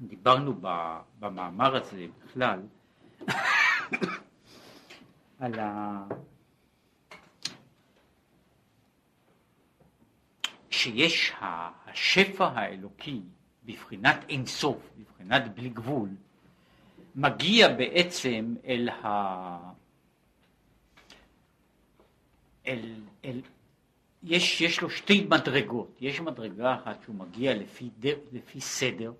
דיברנו במאמר הזה בכלל על שיש השפע האלוקי בבחינת אינסוף, בבחינת בלי גבול, מגיע בעצם יש לו שתי מדרגות. יש מדרגה אחת שהוא מגיע לפי סדר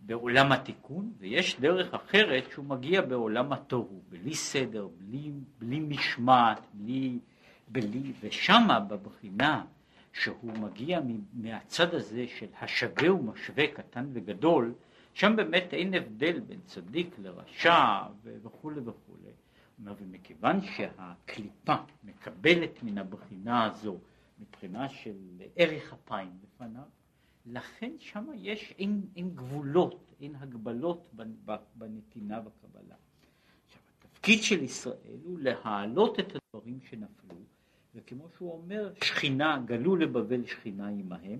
בעולם התיקון, ויש דרך אחרת שהוא מגיע בעולם התוהו, בלי סדר, בלי משמעת, בלי, ושמה בבחינה שהוא מגיע מהצד הזה של השווה ומשווה, קטן וגדול, שם באמת אין הבדל בין צדיק לרשע וכו' וכו'. ומכיוון שהקליפה מקבלת מן הבחינה הזו, מבחינה של ערך הפיים לפניו, לכן שם יש אין גבולות, אין הגבלות בנתינה וקבלה. עכשיו, התפקיד של ישראל הוא להעלות את הדברים שנפלו, וכמו שהוא אומר, שכינה, גלו לבבל שכינה עמהם,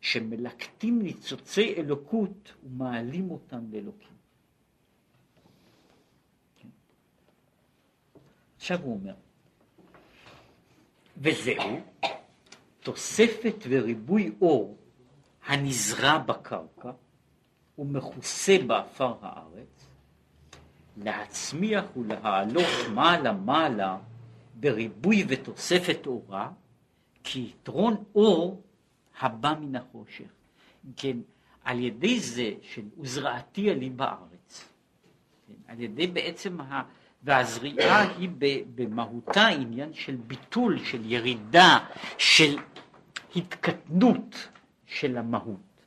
שמלקטים ניצוצי אלוקות ומעלים אותם לאלוקים. עכשיו הוא אומר, וזהו תוספת וריבוי אור הנזרע בקרקע ומכוסה באפר הארץ, להצמיח ולהעלות מעלה מעלה בריבוי ותוספת אורה, כי יתרון אור הבא מן החושך. כן, על ידי זה של וזרעתי עלי בארץ, כן, על ידי בעצם והזריעה היא במהותה עניין של ביטול, של ירידה, של התקטנות של המהות.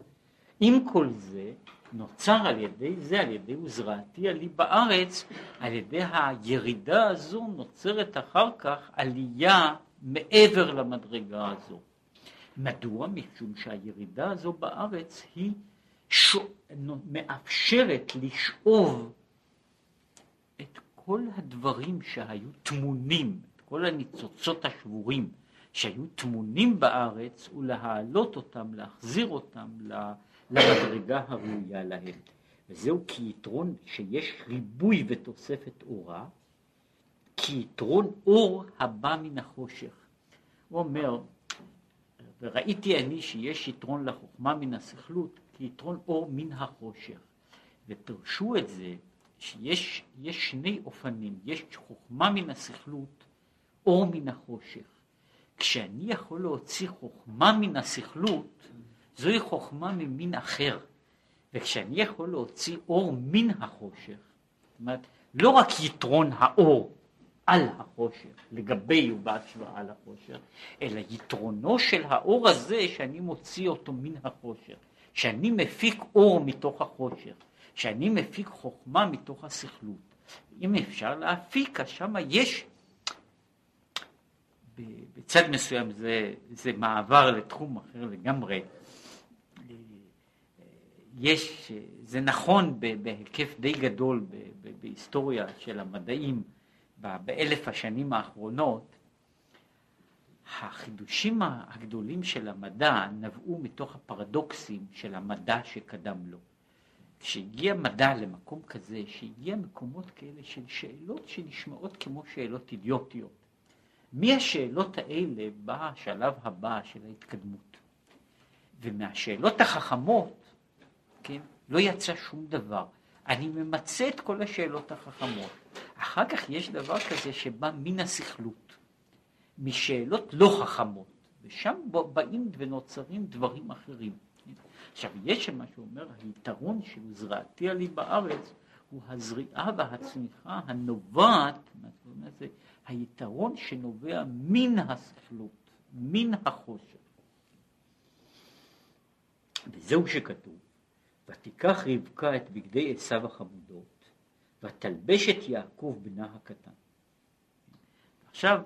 עם כל זה נוצר על ידי זה, על ידי וזרעתי עלי בארץ, על ידי הירידה הזו נוצרת אחר כך עלייה מעבר למדרגה הזו. מדוע? משום שהירידה הזו בארץ היא מאפשרת לשאוב את כל הדברים שהיו תמונים, את כל הניצוצות השבורים שהיו תמונים בארץ, ולהעלות אותם, להחזיר אותם למדרגה הראויה להם. וזהו כי יתרון שיש ריבוי ותוספת אורה, כי יתרון אור הבא מן החושך. הוא אומר, וראיתי אני שיש יתרון לחוכמה מן הסכלות, כי יתרון אור מן החושך. ופרשו את זה שיש שני אופנים, יש חוכמה מן הסכלות, אור מן החושך. כשאני יכול להוציא חוכמה מן הסכלות, זוהי חוכמה ממין אחר. וכשאני יכול להוציא אור מן החושך, זאת אומרת, לא רק יתרון האור על החושך, לגבי ובהשוואה על החושך, אלא יתרונו של האור הזה שאני מוציא אותו מן החושך, שאני מפיק אור מתוך החושך, שאני מפיק חוכמה מתוך הסכלות. אם אפשר להפיק, שם יש, בצד מסוים זה מעבר לתחום אחר לגמרי, יש, זה נכון בהיקף די גדול בהיסטוריה של המדעים, באלף השנים האחרונות, החידושים הגדולים של המדע נבעו מתוך הפרדוקסים של המדע שקדם לו. כשהגיע מדע למקום כזה, שהגיע מקומות כאלה של שאלות שנשמעות כמו שאלות אידיוטיות, מהשאלות האלה בא השלב הבא של ההתקדמות. ומהשאלות החכמות, כן, לא יצא שום דבר. אני ממצא את כל השאלות החכמות. אחר כך יש דבר כזה שבא מן הסכלות, משאלות לא חכמות, ושם באים ונוצרים דברים אחרים. עכשיו, יש מה שאומר, היתרון של זרעתי עלי בארץ, הוא הזריעה והצמיחה הנובעת, זה, היתרון שנובע מן הסכלות, מן החושך. וזהו שכתוב, ותיקח רבקה את בגדי עשיו החמודות, ותלבש את יעקב בנה הקטן. עכשיו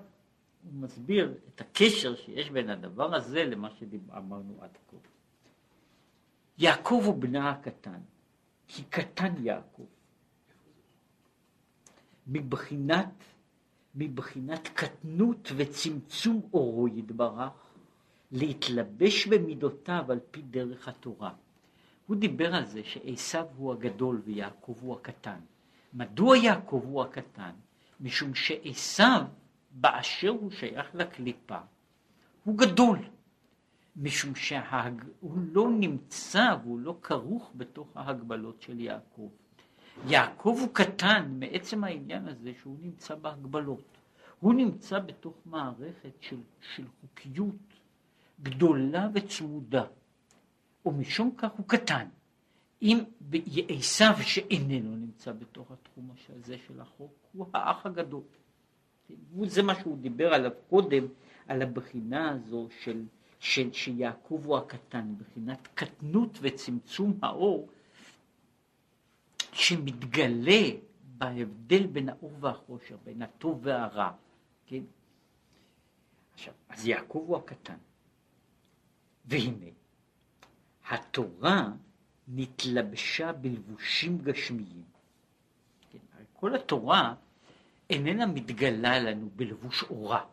הוא מסביר את הקשר שיש בין הדבר הזה למה שאמרנו עד כה. יעקב הוא בנה הקטן, כי קטן יעקב. מבחינת קטנות וצמצום אורו יתברך, להתלבש במידותיו על פי דרך התורה. הוא דיבר על זה שעשיו הוא הגדול ויעקב הוא הקטן. מדוע יעקב הוא הקטן? משום שעשיו באשר הוא שייך לקליפה הוא גדול, משום שהוא לא נמצא והוא לא כרוך בתוך ההגבלות של יעקב. יעקב הוא קטן מעצם העניין הזה שהוא נמצא בהגבלות, הוא נמצא בתוך מערכת של חוקיות גדולה וצמודה, ומשום כך הוא קטן. אם עשיו שאיננו נמצא בתוך התחום הזה של החוק הוא האח הגדול, וזה מה שהוא דיבר עליו קודם, על הבחינה הזו של שיעקב הוא הקטן, בחינת קטנות וצמצום האור שמתגלה בהבדל בין האור והחושר, בין הטוב והרע, כן? עכשיו, אז יעקב הוא הקטן, והנה התורה נתלבשה בלבושים גשמיים, כן? כל התורה איננה מתגלה לנו בלבוש אורה,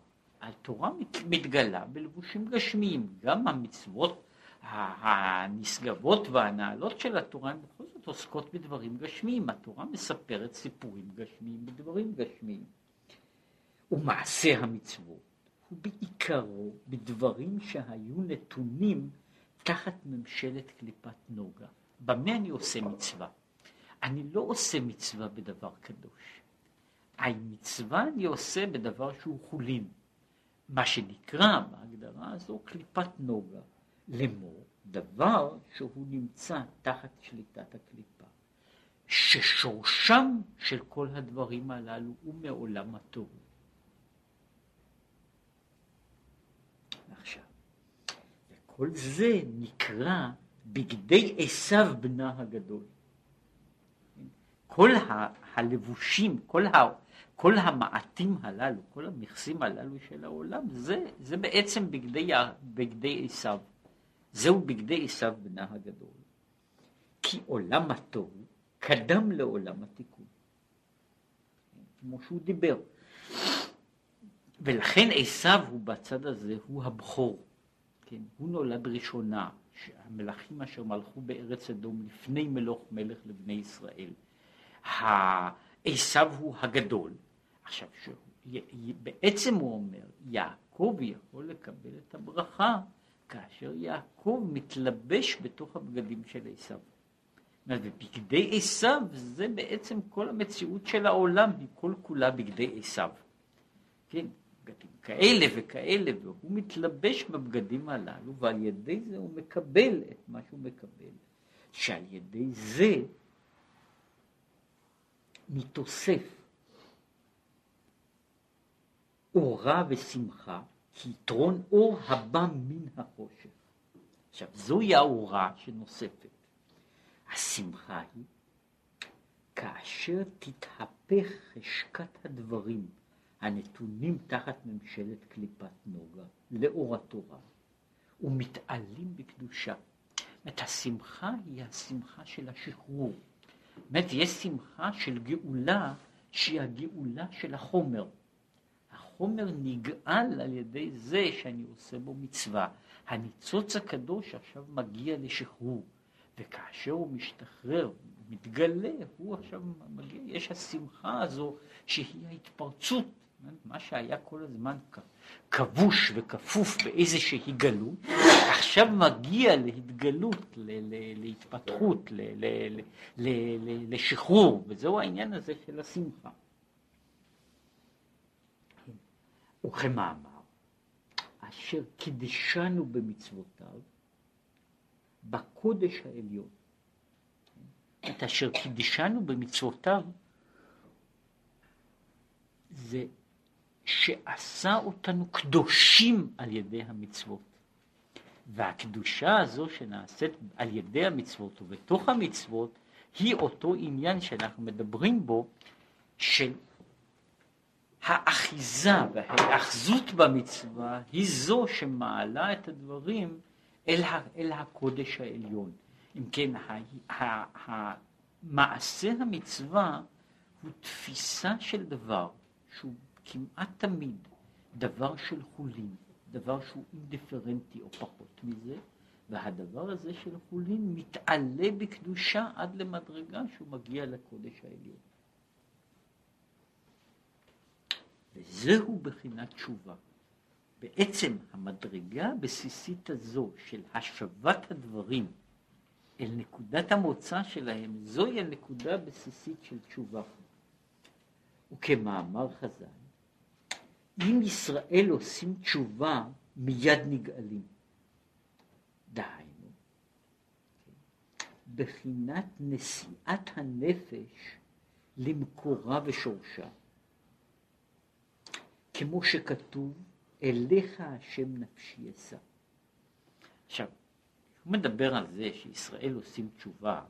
התורה מתגלה בלבושים גשמיים. גם המצוות הנשגבות והנעלות של התורה הן בכל זאת עוסקות בדברים גשמיים, התורה מספרת סיפורים גשמיים בדברים גשמיים, ומעשה המצוות הוא בעיקרו בדברים שהיו נתונים תחת ממשלת קליפת נוגה. במה אני עושה מצווה? אני לא עושה מצווה בדבר קדוש, המצווה אני עושה בדבר שהוא חולין, מה שנקרא בהגדרה הזו קליפת נוגה, למור דבר שהוא נמצא תחת שליטת הקליפה, ששורשם של כל הדברים הללו הוא מעולם התורה. עכשיו, וכל זה נקרא בגדי עשיו בנה הגדול. כל הלבושים, כל המעטים הללו, כל המכסים הללו של העולם, זה בעצם בגדי עשיו. זהו בגדי עשיו בנה הגדול. כי עולם התוהו קדם לעולם התיקון, כמו שהוא דיבר. ולכן עשיו הוא בצד הזה, הוא הבכור. כן? הוא נולד ראשונה, המלכים אשר מלכו בארץ אדום לפני מלך לבני ישראל. עשיו הוא הגדול. עכשיו, בעצם הוא אומר, יעקב יכול לקבל את הברכה כאשר יעקב מתלבש בתוך הבגדים של עשיו. ובגדי עשיו זה בעצם כל המציאות של העולם, היא כל כולה בגדי עשיו. כן, בגדים כאלה וכאלה, והוא מתלבש בבגדים הללו, ועל ידי זה הוא מקבל את מה שהוא מקבל, שעל ידי זה מתוסף אורה ושמחה, כי יתרון אור הבא מן החושך. עכשיו, זוהי האורה שנוספת. השמחה היא כאשר תתהפך חשקת הדברים הנתונים תחת ממשלת קליפת נוגה לאור התורה, ומתעלים בקדושה. את השמחה היא השמחה של השחרור. באמת, יש שמחה של גאולה שהיא הגאולה של החומר. החומר נגאל על ידי זה שאני עושה בו מצווה. הניצוץ הקדוש עכשיו מגיע לשחרור, וכאשר הוא משתחרר, מתגלה, הוא עכשיו מגיע, יש השמחה הזו שהיא ההתפרצות. מה שהיה כל הזמן כבוש וכפוף באיזושהי גלות, עכשיו מגיע להתגלות, להתפתחות, לשחרור, וזהו העניין הזה של השמחה. וכמאמר, אשר קידשנו במצוותיו בקודש העליון. את אשר קידשנו במצוותיו זה שעשה אותנו קדושים על ידי המצוות, והקדושה הזו שנעשית על ידי המצוות ובתוך המצוות היא אותו עניין שאנחנו מדברים בו של האחיזה והאחזות במצווה, היא זו שמעלה את הדברים אל הקודש העליון. אם כן, המעשה המצווה הוא תפיסה של דבר שהוא כמעט תמיד דבר של חולין, דבר שהוא אינדיפרנטי או פחות מזה, והדבר הזה של חולין מתעלה בקדושה עד למדרגה שהוא מגיע לקודש העליון. וזהו בחינת תשובה. בעצם המדרגה הבסיסית הזו של השבת הדברים אל נקודת המוצא שלהם, זוהי הנקודה הבסיסית של תשובה. וכמאמר חז"ל, אם ישראל עושים תשובה מיד נגאלים. דהיינו, בחינת נשיאת הנפש למקורה ושורשה. כמו שכתוב, אליך השם נפשי אשא. עכשיו, הוא מדבר על זה שישראל עושים תשובה,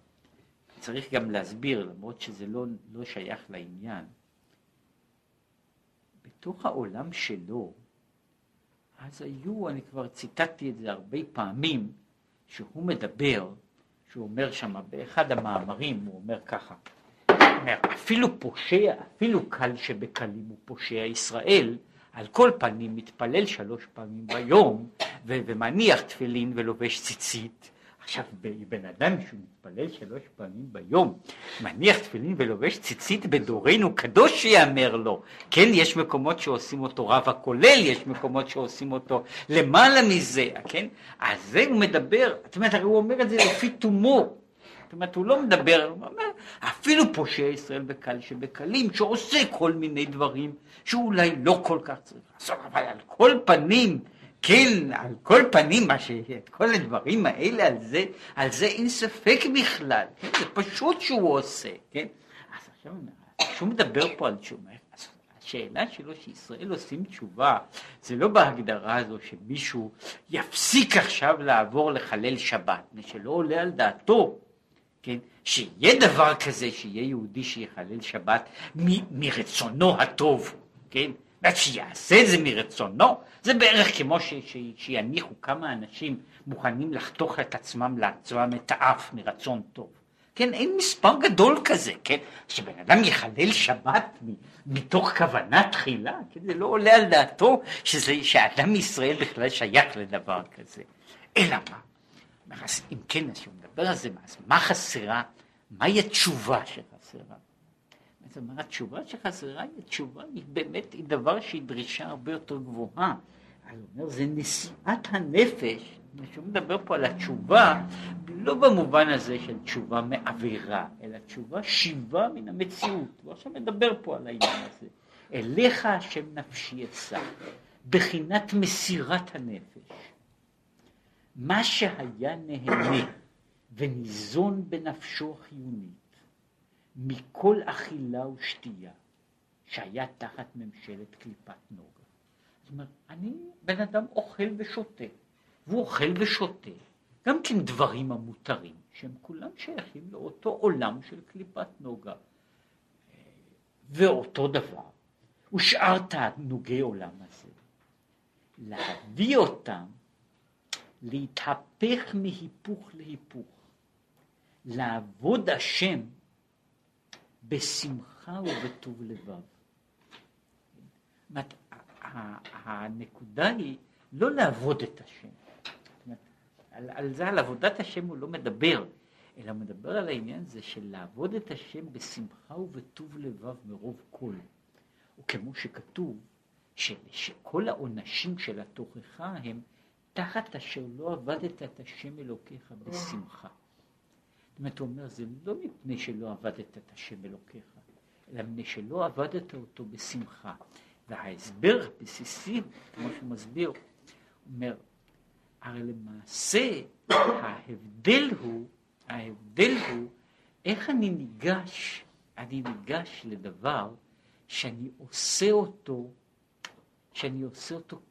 צריך גם להסביר, למרות שזה לא שייך לעניין. בתוך העולם שלו, אז היו, אני כבר ציטטתי את זה הרבה פעמים, שהוא מדבר, שהוא אומר שמה, באחד המאמרים הוא אומר ככה, אפילו פושע, אפילו קל שבקלים הוא פושע ישראל, על כל פנים מתפלל 3 פעמים ביום, ומניח תפילין ולובש ציצית. עכשיו, בן אדם שהוא מתפלל 3 פעמים ביום, מניח תפילין ולובש ציצית בדורנו, קדוש שיאמר לו. כן, יש מקומות שעושים אותו רב הכולל, יש מקומות שעושים אותו למעלה מזה, כן? אז זה הוא מדבר, זאת אומרת, הרי הוא אומר את זה לפי תומו. זאת אומרת, הוא לא מדבר, הוא אומר, אפילו פושע ישראל בקל שבקלים, שעושה כל מיני דברים שאולי לא כל כך צריך לעשות, אבל על כל פנים, כן, על כל פנים, את כל הדברים האלה, על זה אין ספק בכלל, כן? זה פשוט שהוא עושה, כן? אז עכשיו, כשהוא מדבר פה על תשובה, השאלה שלו שישראל עושים תשובה, זה לא בהגדרה הזו שמישהו יפסיק עכשיו לעבור לחלל שבת, שלא עולה על דעתו, כן? שיהיה דבר כזה, שיהיה יהודי שיחלל שבת מרצונו הטוב, כן? שיעשה את זה מרצונו, זה בערך כמו שיניחו כמה אנשים מוכנים לחתוך את עצמם, לעצמם את האף מרצון טוב. כן, אין מספר גדול כזה, כן? שבן אדם יחלל שבת מתוך כוונה תחילה, כן? זה לא עולה על דעתו שאדם מישראל בכלל שייך לדבר כזה. אלא מה? אם כן, אז הוא מדבר על זה, אז מה חסרה? מהי התשובה שחסרה? זאת אומרת, התשובה שחסרה היא התשובה, היא באמת היא דבר שהיא דרישה הרבה יותר גבוהה. אני אומר, זה נשיאת הנפש, כשהוא מדבר פה על התשובה, לא במובן הזה של תשובה מעבירה, אלא תשובה שיבה מן המציאות. הוא עכשיו מדבר פה על העניין הזה. אליך השם נפשי אשא, בחינת מסירת הנפש. מה שהיה נהנה וניזון בנפשו חיונית, מכל אכילה ושתייה שהיה תחת ממשלת קליפת נוגה. זאת אומרת, אני בן אדם אוכל ושותה, והוא אוכל ושותה, גם כן דברים המותרים, שהם כולם שייכים לאותו עולם של קליפת נוגה. ואותו דבר, ושאר תענוגי עולם הזה, להביא אותם, להתהפך מהיפוך להיפוך, לעבוד השם, בשמחה ובטוב לבב. הנקודה היא לא לעבוד את השם. על זה, על עבודת השם הוא לא מדבר, אלא מדבר על העניין הזה של לעבוד את השם בשמחה ובטוב לבב מרוב כל. וכמו שכתוב, שכל העונשים של התוכחה הם תחת אשר לא עבדת את השם אלוקיך בשמחה. אתה אומר, זה לא מפני שלא עבדת את השם אלוקיך, אלא מפני שלא עבדת אותו בשמחה. וההסבר הבסיסי, כמו שהוא מסביר, אומר, הרי למעשה ההבדל הוא איך אני ניגש לדבר שאני עושה אותו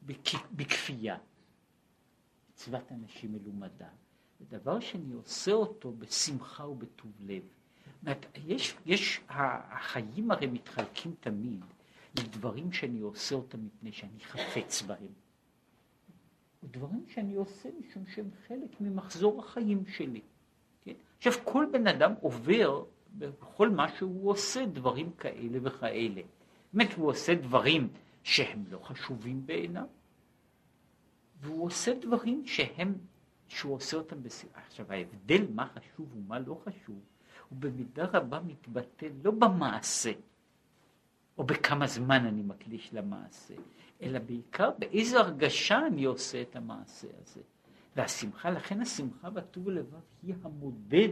בכפייה, מצוות אנשים מלומדה. הדבר שאני עושה אותו בשמחה ובטוב לב. יש החיים הרי מתחלקים תמיד לדברים שאני עושה אותם מפני שאני חפץ בהם. ודברים שאני עושה משום שהם חלק ממחזור החיים שלי. כן? עכשיו כל בן אדם עובר בכל מה שהוא עושה דברים כאלה וכאלה. באמת הוא עושה דברים שהם לא חשובים בעיניו, והוא עושה דברים שהם שהוא עושה אותם בשמחה. עכשיו, ההבדל מה חשוב ומה לא חשוב, הוא במידה רבה מתבטא לא במעשה, או בכמה זמן אני מקדיש למעשה, אלא בעיקר באיזו הרגשה אני עושה את המעשה הזה. והשמחה, לכן השמחה בטוב לבב היא המודד,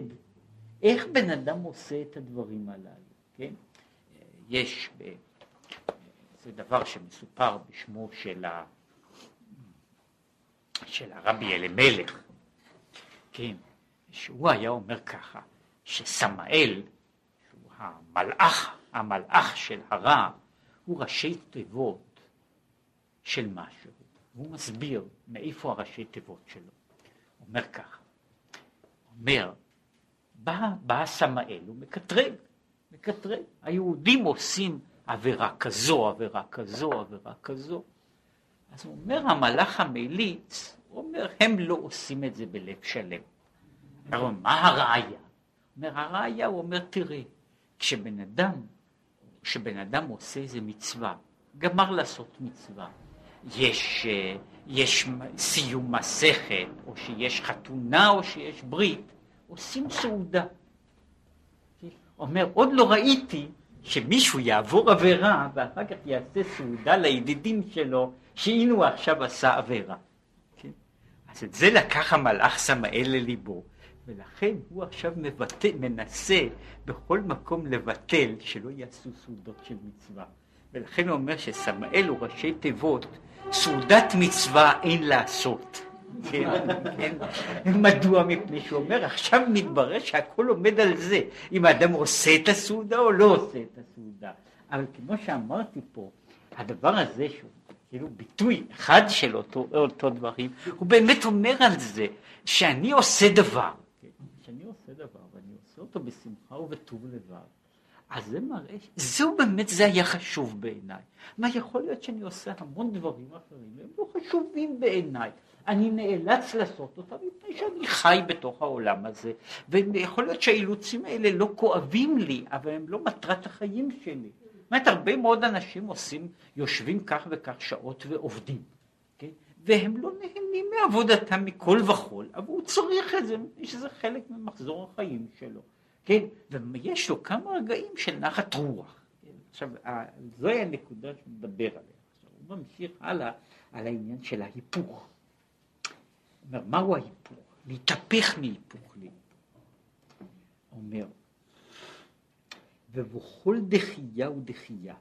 איך בן אדם עושה את הדברים הללו, כן? יש, זה דבר שמסופר בשמו של הרבי אלימלך, כן, שהוא היה אומר ככה, שסמאל, שהוא המלאך של הרע, הוא ראשי תיבות של משהו, והוא מסביר מאיפה הראשי תיבות שלו. הוא אומר ככה, בא סמאל, הוא מקטרג, היהודים עושים עבירה כזו, עבירה כזו, עבירה כזו. אז הוא אומר, המלאך המליץ, הוא אומר, הם לא עושים את זה בלב שלם. אבל מה הראיה? הראיה, הוא אומר, תראה, כשבן אדם עושה איזה מצווה, גמר לעשות מצווה, יש סיום מסכת, או שיש חתונה, או שיש ברית, עושים סעודה. אומר, עוד לא ראיתי שמישהו יעבור עבירה, ואחר כך יעשה סעודה לידידים שלו, שהנה הוא עכשיו עשה עבירה. כן? אז את זה לקח המלאך סמאל לליבו, ולכן הוא עכשיו מנסה בכל מקום לבטל שלא יעשו סעודות של מצווה. ולכן הוא אומר שסמאל הוא ראשי תיבות, סעודת מצווה אין לעשות. מדוע? מפני שהוא אומר, עכשיו מתברר שהכל עומד על זה, אם האדם עושה את הסעודה או לא עושה את הסעודה. אבל כמו שאמרתי פה, הדבר הזה שהוא כאילו ביטוי אחד של אותו דברים, הוא באמת אומר על זה, שאני עושה דבר, שאני עושה דבר, ואני עושה אותו בשמחה ובטוב לבב, אז זה מראה, זהו באמת, זה היה חשוב בעיניי. מה יכול להיות שאני עושה המון דברים אחרים, הם לא חשובים בעיניי. אני נאלץ לעשות אותם מפני שאני חי בתוך העולם הזה, ויכול להיות שהאילוצים האלה לא כואבים לי, אבל הם לא מטרת החיים שלי. זאת אומרת, הרבה מאוד אנשים יושבים כך וכך שעות ועובדים, כן? והם לא נהנים מעבודתם מכל וכל, אבל הוא צריך את זה, שזה חלק ממחזור החיים שלו, כן? ויש לו כמה רגעים של נחת רוח. כן? עכשיו, זוהי הנקודה שמדבר עליה. עכשיו, הוא ממשיך הלאה על העניין של ההיפוך. אומר, מהו ההיפוך? להתהפך מהיפוך להיפוך. אומר, ובכל דחייה ודחייה,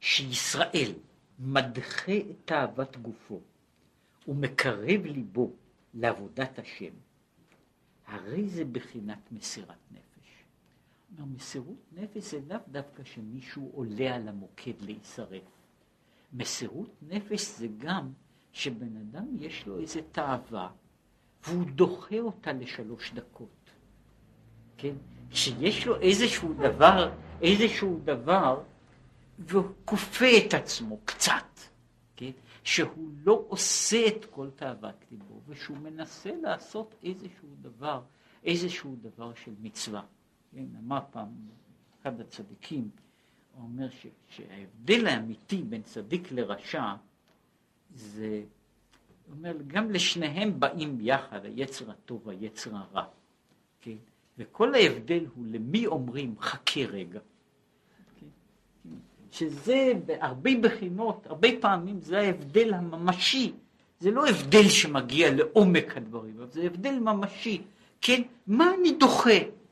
שישראל מדחה את תאוות גופו, ומקרב ליבו לעבודת השם, הרי זה בחינת מסירת נפש. אומר, מסירות נפש זה לאו דווקא שמישהו עולה על המוקד להישרף. מסירות נפש זה גם שבן אדם יש לו איזו תאווה, והוא דוחה אותה לשלוש דקות. כן? שיש לו איזשהו דבר, והוא כופה את עצמו קצת, כן? שהוא לא עושה את כל תאוות ליבו, ושהוא מנסה לעשות איזשהו דבר של מצווה. כן? אמר פעם אחד הצדיקים, הוא אומר שההבדל האמיתי בין צדיק לרשע, זה אומר, גם לשניהם באים יחד, היצר הטוב והיצר הרע, כן? וכל ההבדל הוא למי אומרים חכה רגע, כן? שזה בהרבה בחינות, הרבה פעמים זה ההבדל הממשי, זה לא הבדל שמגיע לעומק הדברים, אבל זה הבדל ממשי, כן? מה אני דוחה?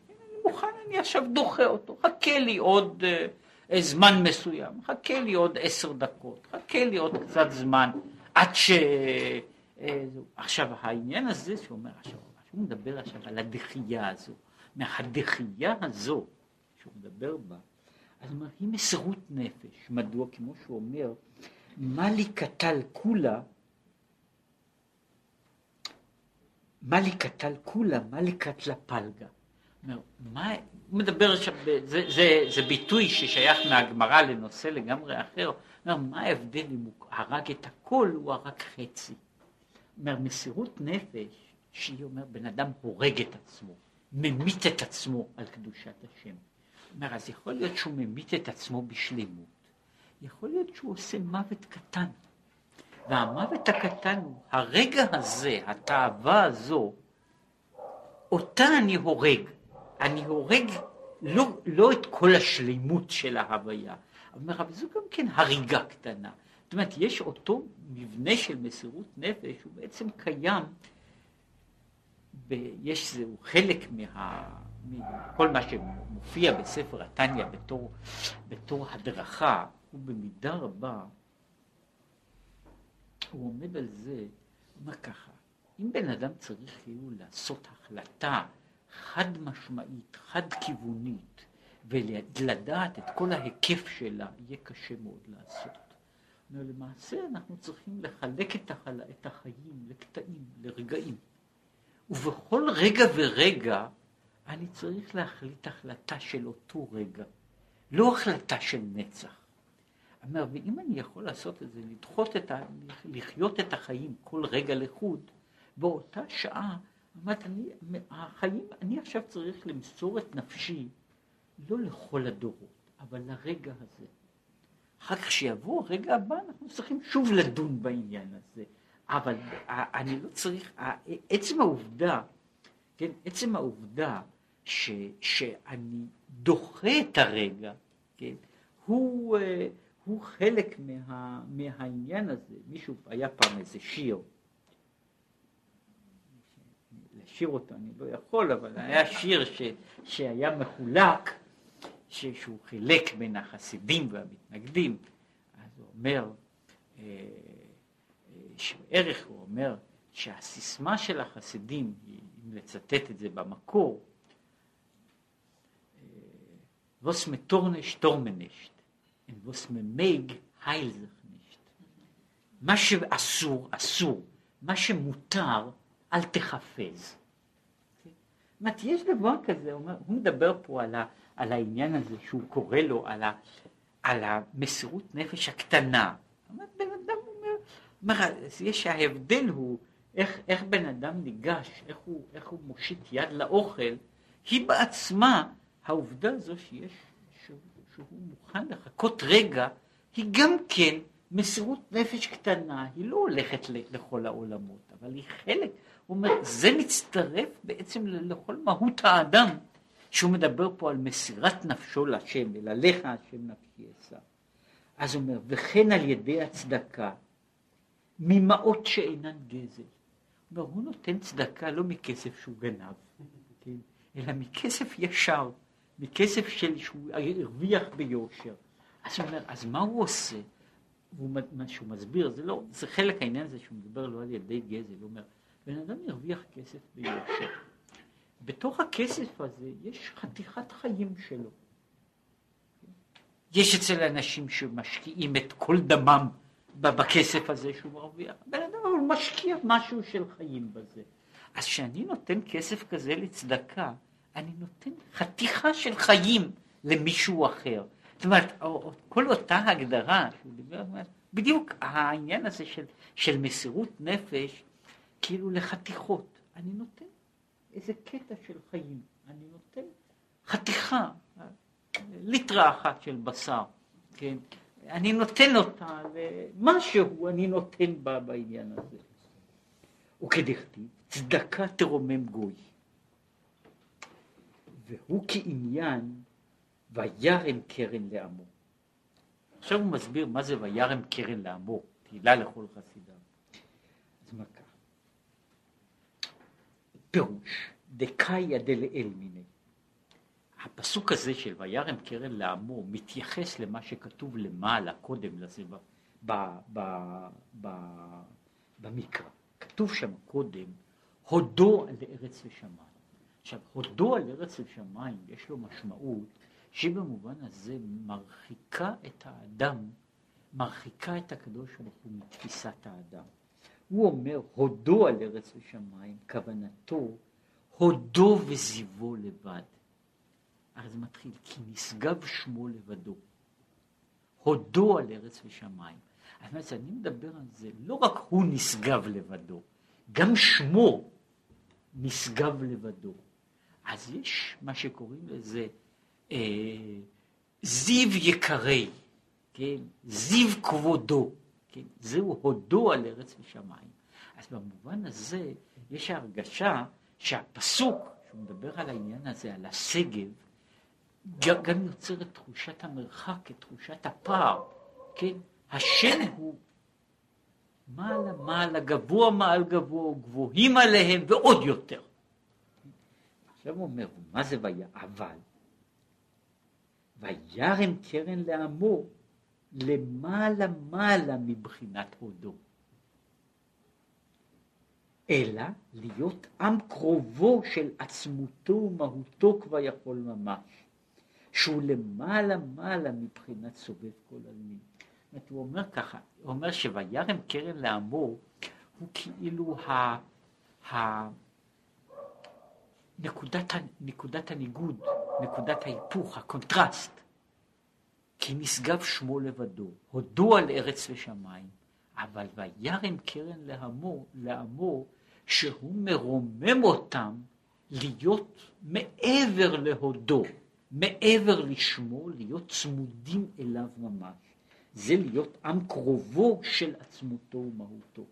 אני מוכן, אני עכשיו דוחה אותו, חכה לי עוד זמן מסוים, חכה לי עוד 10 דקות, חכה לי עוד קצת זמן, עד ש... עכשיו, העניין הזה שאומר, שהוא מדבר עכשיו על הדחייה הזו, מהדחייה הזו שהוא מדבר בה, אז הוא אומר, היא מסירות נפש. מדוע? כמו שהוא אומר, מה לי קטל כולה, מה לי קטלה פלגה. מה, הוא מדבר עכשיו, זה ביטוי ששייך מהגמרא לנושא לגמרי אחר, מה ההבדל אם הוא הרג את הכל, הוא הרג חצי. אומר, מסירות נפש, שהיא אומר, בן אדם הורג את עצמו, ממית את עצמו על קדושת השם. אומר, אז יכול להיות שהוא ממית את עצמו בשלמות, יכול להיות שהוא עושה מוות קטן, והמוות הקטן הוא, הרגע הזה, התאווה הזו, אותה אני הורג. אני הורג לא את כל השלימות של ההוויה, אבל זו גם כן הריגה קטנה. זאת אומרת, יש אותו מבנה של מסירות נפש, הוא בעצם קיים, יש זהו חלק מכל מה שמופיע בספר התניה בתור הדרכה, הוא במידה רבה, הוא עומד על זה, מה ככה, אם בן אדם צריך כאילו לעשות החלטה חד משמעית, חד כיוונית, ולדעת את כל ההיקף שלה, יהיה קשה מאוד לעשות. למעשה אנחנו צריכים לחלק את החיים לקטעים, לרגעים. ובכל רגע ורגע אני צריך להחליט החלטה של אותו רגע, לא החלטה של נצח. אמר, ואם אני יכול לעשות את זה, לחיות את החיים כל רגע לחוד, באותה שעה, אמרת, החיים, אני עכשיו צריך למסור את נפשי, לא לכל הדורות, אבל לרגע הזה. אחר כך שיבוא הרגע הבא, אנחנו צריכים שוב לדון בעניין הזה. אבל אני לא צריך, עצם העובדה, כן, עצם העובדה שאני דוחה את הרגע, כן, הוא חלק מהעניין הזה. מישהו, היה פעם איזה שיר, לשיר אותו אני לא יכול, אבל היה שיר שהיה מחולק, שהוא חילק בין החסידים והמתנגדים. אז הוא אומר, שבערך הוא אומר שהסיסמה של החסידים, אם לצטט את זה במקור, ווס מטורנש טורמנשט, ווס ממייג היילזכנשט. מה שאסור, אסור. מה שמותר, אל תחפז. זאת יש דבר כזה, הוא מדבר פה על העניין הזה שהוא קורא לו, על המסירות נפש הקטנה. בן אדם אומר, יש שההבדל הוא איך בן אדם ניגש, איך הוא מושיט יד לאוכל, היא בעצמה, העובדה הזו שהוא מוכן לחכות רגע, היא גם כן מסירות נפש קטנה, היא לא הולכת לכל העולמות, אבל היא חלק, הוא אומר, זה מצטרף בעצם לכל מהות האדם, שהוא מדבר פה על מסירת נפשו להשם, אל עליך השם נפשי אשא. אז הוא אומר, וכן על ידי הצדקה, ממעות שאינן גזל. הוא אומר, הוא נותן צדקה לא מכסף שהוא גנב, כן? אלא מכסף ישר, מכסף שהוא הרוויח ביושר. אז הוא אומר, אז מה הוא עושה? מה שהוא מסביר, זה לא, זה חלק העניין הזה שהוא מדבר לו על ידי גזל. הוא אומר, בן אדם ירוויח כסף ביושר. בתוך הכסף הזה יש חתיכת חיים שלו. יש אצל אנשים שמשקיעים את כל דמם בכסף הזה שהוא מרוויח. בן אדם משקיע משהו של חיים בזה. אז כשאני נותן כסף כזה לצדקה, אני נותן חתיכה של חיים למישהו אחר. זאת אומרת, כל אותה הגדרה, בדיוק העניין הזה של מסירות נפש, כאילו לחתיכות. אני נותן איזה קטע של חיים, אני נותן חתיכה, ליטרה אחת של בשר, כן? אני נותן אותה למשהו, אני נותן בה בעניין הזה. וכדכתיב, צדקה תרומם גוי. והוא כעניין, וירם קרן לעמו. עכשיו הוא מסביר מה זה וירם קרן לעמו, תהילה לכל חסידיו. אז מה כך? פירוש, דקאיה דלאל מיני. הפסוק הזה של וירם קרן לעמו מתייחס למה שכתוב למעלה קודם לזה במקרא. כתוב שם קודם, הודו על ארץ ושמיים. עכשיו, הודו על ארץ ושמיים יש לו משמעות שבמובן הזה מרחיקה את האדם, מרחיקה את הקדוש ברוך הוא מתפיסת האדם. הוא אומר, הודו על ארץ ושמיים, כוונתו, הודו וזיבו לבד. אז מתחיל, כי נשגב שמו לבדו. הודו על ארץ ושמיים. אז אני מדבר על זה, לא רק הוא נשגב לבדו, גם שמו נשגב לבדו. אז יש מה שקוראים לזה, זיו יקרי, כן? זיו כבודו, כן? זהו הודו על ארץ ושמיים. אז במובן הזה יש הרגשה שהפסוק שמדבר על העניין הזה, על השגב, גם יוצר את תחושת המרחק, את תחושת הפער, כן? השם הוא מעלה מעלה, גבוה מעל גבוה, גבוהים עליהם ועוד יותר. עכשיו הוא אומר, מה זה ויה? אבל וירם קרן לעמו למעלה מעלה מבחינת הודו, אלא להיות עם קרובו של עצמותו ומהותו כבר יכול ממש, שהוא למעלה מעלה מבחינת סובב כל עלמין. הוא אומר ככה, הוא אומר שוירם קרן לעמו הוא כאילו נקודת הניגוד, נקודת ההיפוך, הקונטרסט. כי נשגב שמו לבדו, הודו על ארץ ושמיים, אבל וירם קרן לעמו שהוא מרומם אותם להיות מעבר להודו, מעבר לשמו, להיות צמודים אליו ממש. זה להיות עם קרובו של עצמותו ומהותו,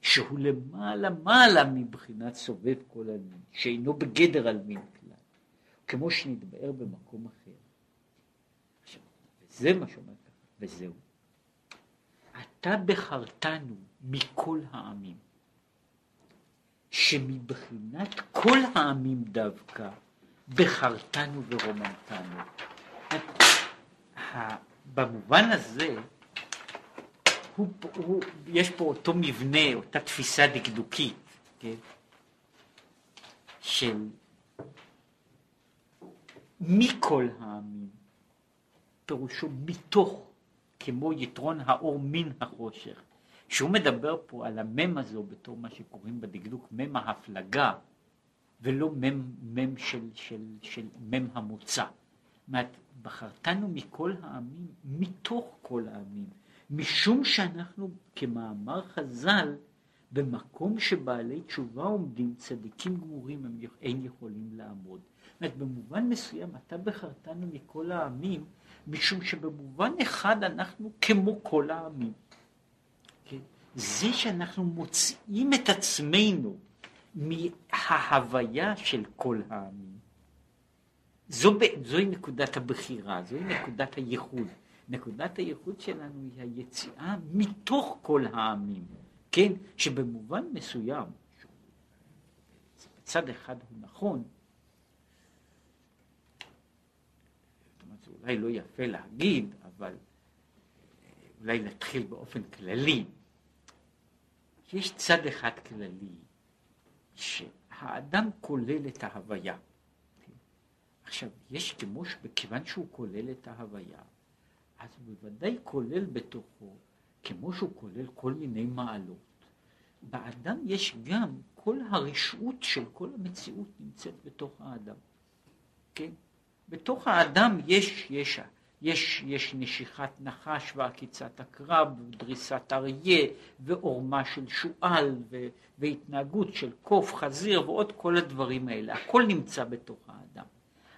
שהוא למעלה מעלה מבחינת סובב כל עלמין, שאינו בגדר עלמין כלל, כמו שנתבאר במקום אחר. זה מה שאומר ככה, וזהו. אתה בחרתנו מכל העמים, שמבחינת כל העמים דווקא, בחרתנו ורוממתנו. במובן הזה, יש פה אותו מבנה, אותה תפיסה דקדוקית, כן? של מכל העמים, פירושו מתוך, כמו יתרון האור מן החושך. שהוא מדבר פה על המם הזו בתור מה שקוראים בדקדוק מם ההפלגה, ולא מם של מם המוצא. בחרתנו מכל העמים, מתוך כל העמים, משום שאנחנו כמאמר חז"ל, במקום שבעלי תשובה עומדים, צדיקים גמורים הם אין יכולים לעמוד. זאת אומרת, במובן מסוים אתה בחרתנו מכל העמים, משום שבמובן אחד אנחנו כמו כל העמים. כן? זה שאנחנו מוצאים את עצמנו מההוויה של כל העמים, זוהי נקודת הבחירה, זוהי נקודת הייחוד. נקודת הייחוד שלנו היא היציאה מתוך כל העמים, כן? שבמובן מסוים, בצד אחד הוא נכון, זה אולי לא יפה להגיד, אבל אולי נתחיל באופן כללי. יש צד אחד כללי, שהאדם כולל את ההוויה. עכשיו, יש כמו שבכיוון שהוא כולל את ההוויה, אז הוא בוודאי כולל בתוכו, כמו שהוא כולל כל מיני מעלות. באדם יש גם כל הרשעות של כל המציאות נמצאת בתוך האדם. כן? בתוך האדם יש נשיכת נחש ועקיצת הקרב ודריסת אריה ועורמה של שואל והתנהגות של קוף, חזיר ועוד כל הדברים האלה. הכל נמצא בתוך האדם.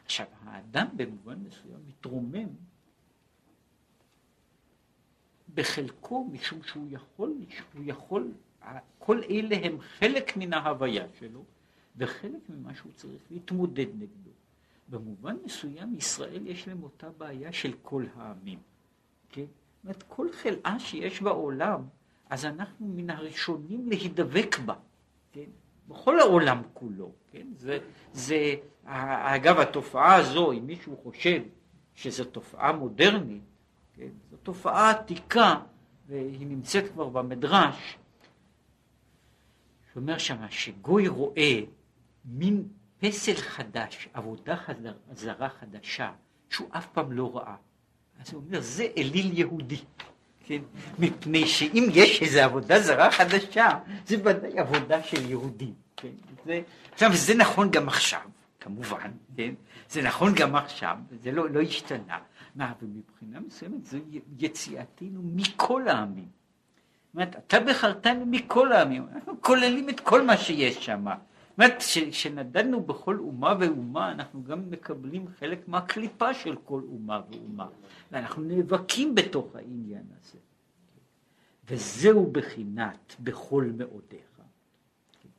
עכשיו, האדם במובן מסוים מתרומם בחלקו משום שהוא יכול, כל אלה הם חלק מן ההוויה שלו וחלק ממה שהוא צריך להתמודד נגדו. במובן מסוים ישראל יש להם אותה בעיה של כל העמים. כן? זאת אומרת, כל חלאה שיש בעולם, אז אנחנו מן הראשונים להידבק בה. כן? בכל העולם כולו. כן? זה, אגב, התופעה הזו, אם מישהו חושב שזו תופעה מודרנית, כן? זו תופעה עתיקה, והיא נמצאת כבר במדרש, שאומר שמה שגוי רואה מין פסל חדש, עבודה זרה חדשה, שהוא אף פעם לא ראה. אז הוא אומר, זה אליל יהודי. כן? מפני שאם יש איזו עבודה זרה חדשה, זה ודאי עבודה של יהודי. כן? עכשיו, זה נכון גם עכשיו, כמובן. כן? זה נכון גם עכשיו, זה לא השתנה. ומבחינה מסוימת, זו יציאתנו מכל העמים. זאת אומרת, אתה בחרתנו מכל העמים. אנחנו כוללים את כל מה שיש שם. זאת אומרת, שנדדנו בכל אומה ואומה, אנחנו גם מקבלים חלק מהקליפה של כל אומה ואומה. ואנחנו נאבקים בתוך העניין הזה. וזהו בחינת בכל מאודיך.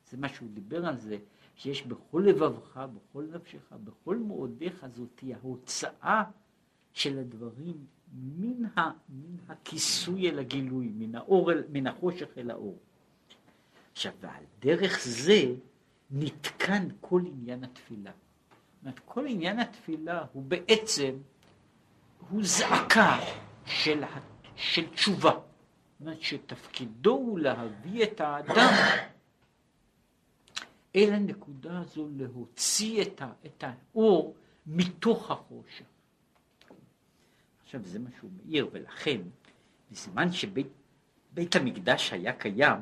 זה מה שהוא דיבר על זה, שיש בכל לבבך, בכל נפשך, בכל מאודיך, זאת ההוצאה של הדברים מן הכיסוי אל הגילוי, מן החושך אל האור. עכשיו, ועל דרך זה נתקן כל עניין התפילה. כל עניין התפילה הוא בעצם, הוא זעקה של תשובה. זאת אומרת שתפקידו הוא להביא את האדם אל הנקודה הזו, להוציא את האור מתוך החושך. עכשיו זה מה שהוא מאיר, ולכן בזמן שבית המקדש היה קיים,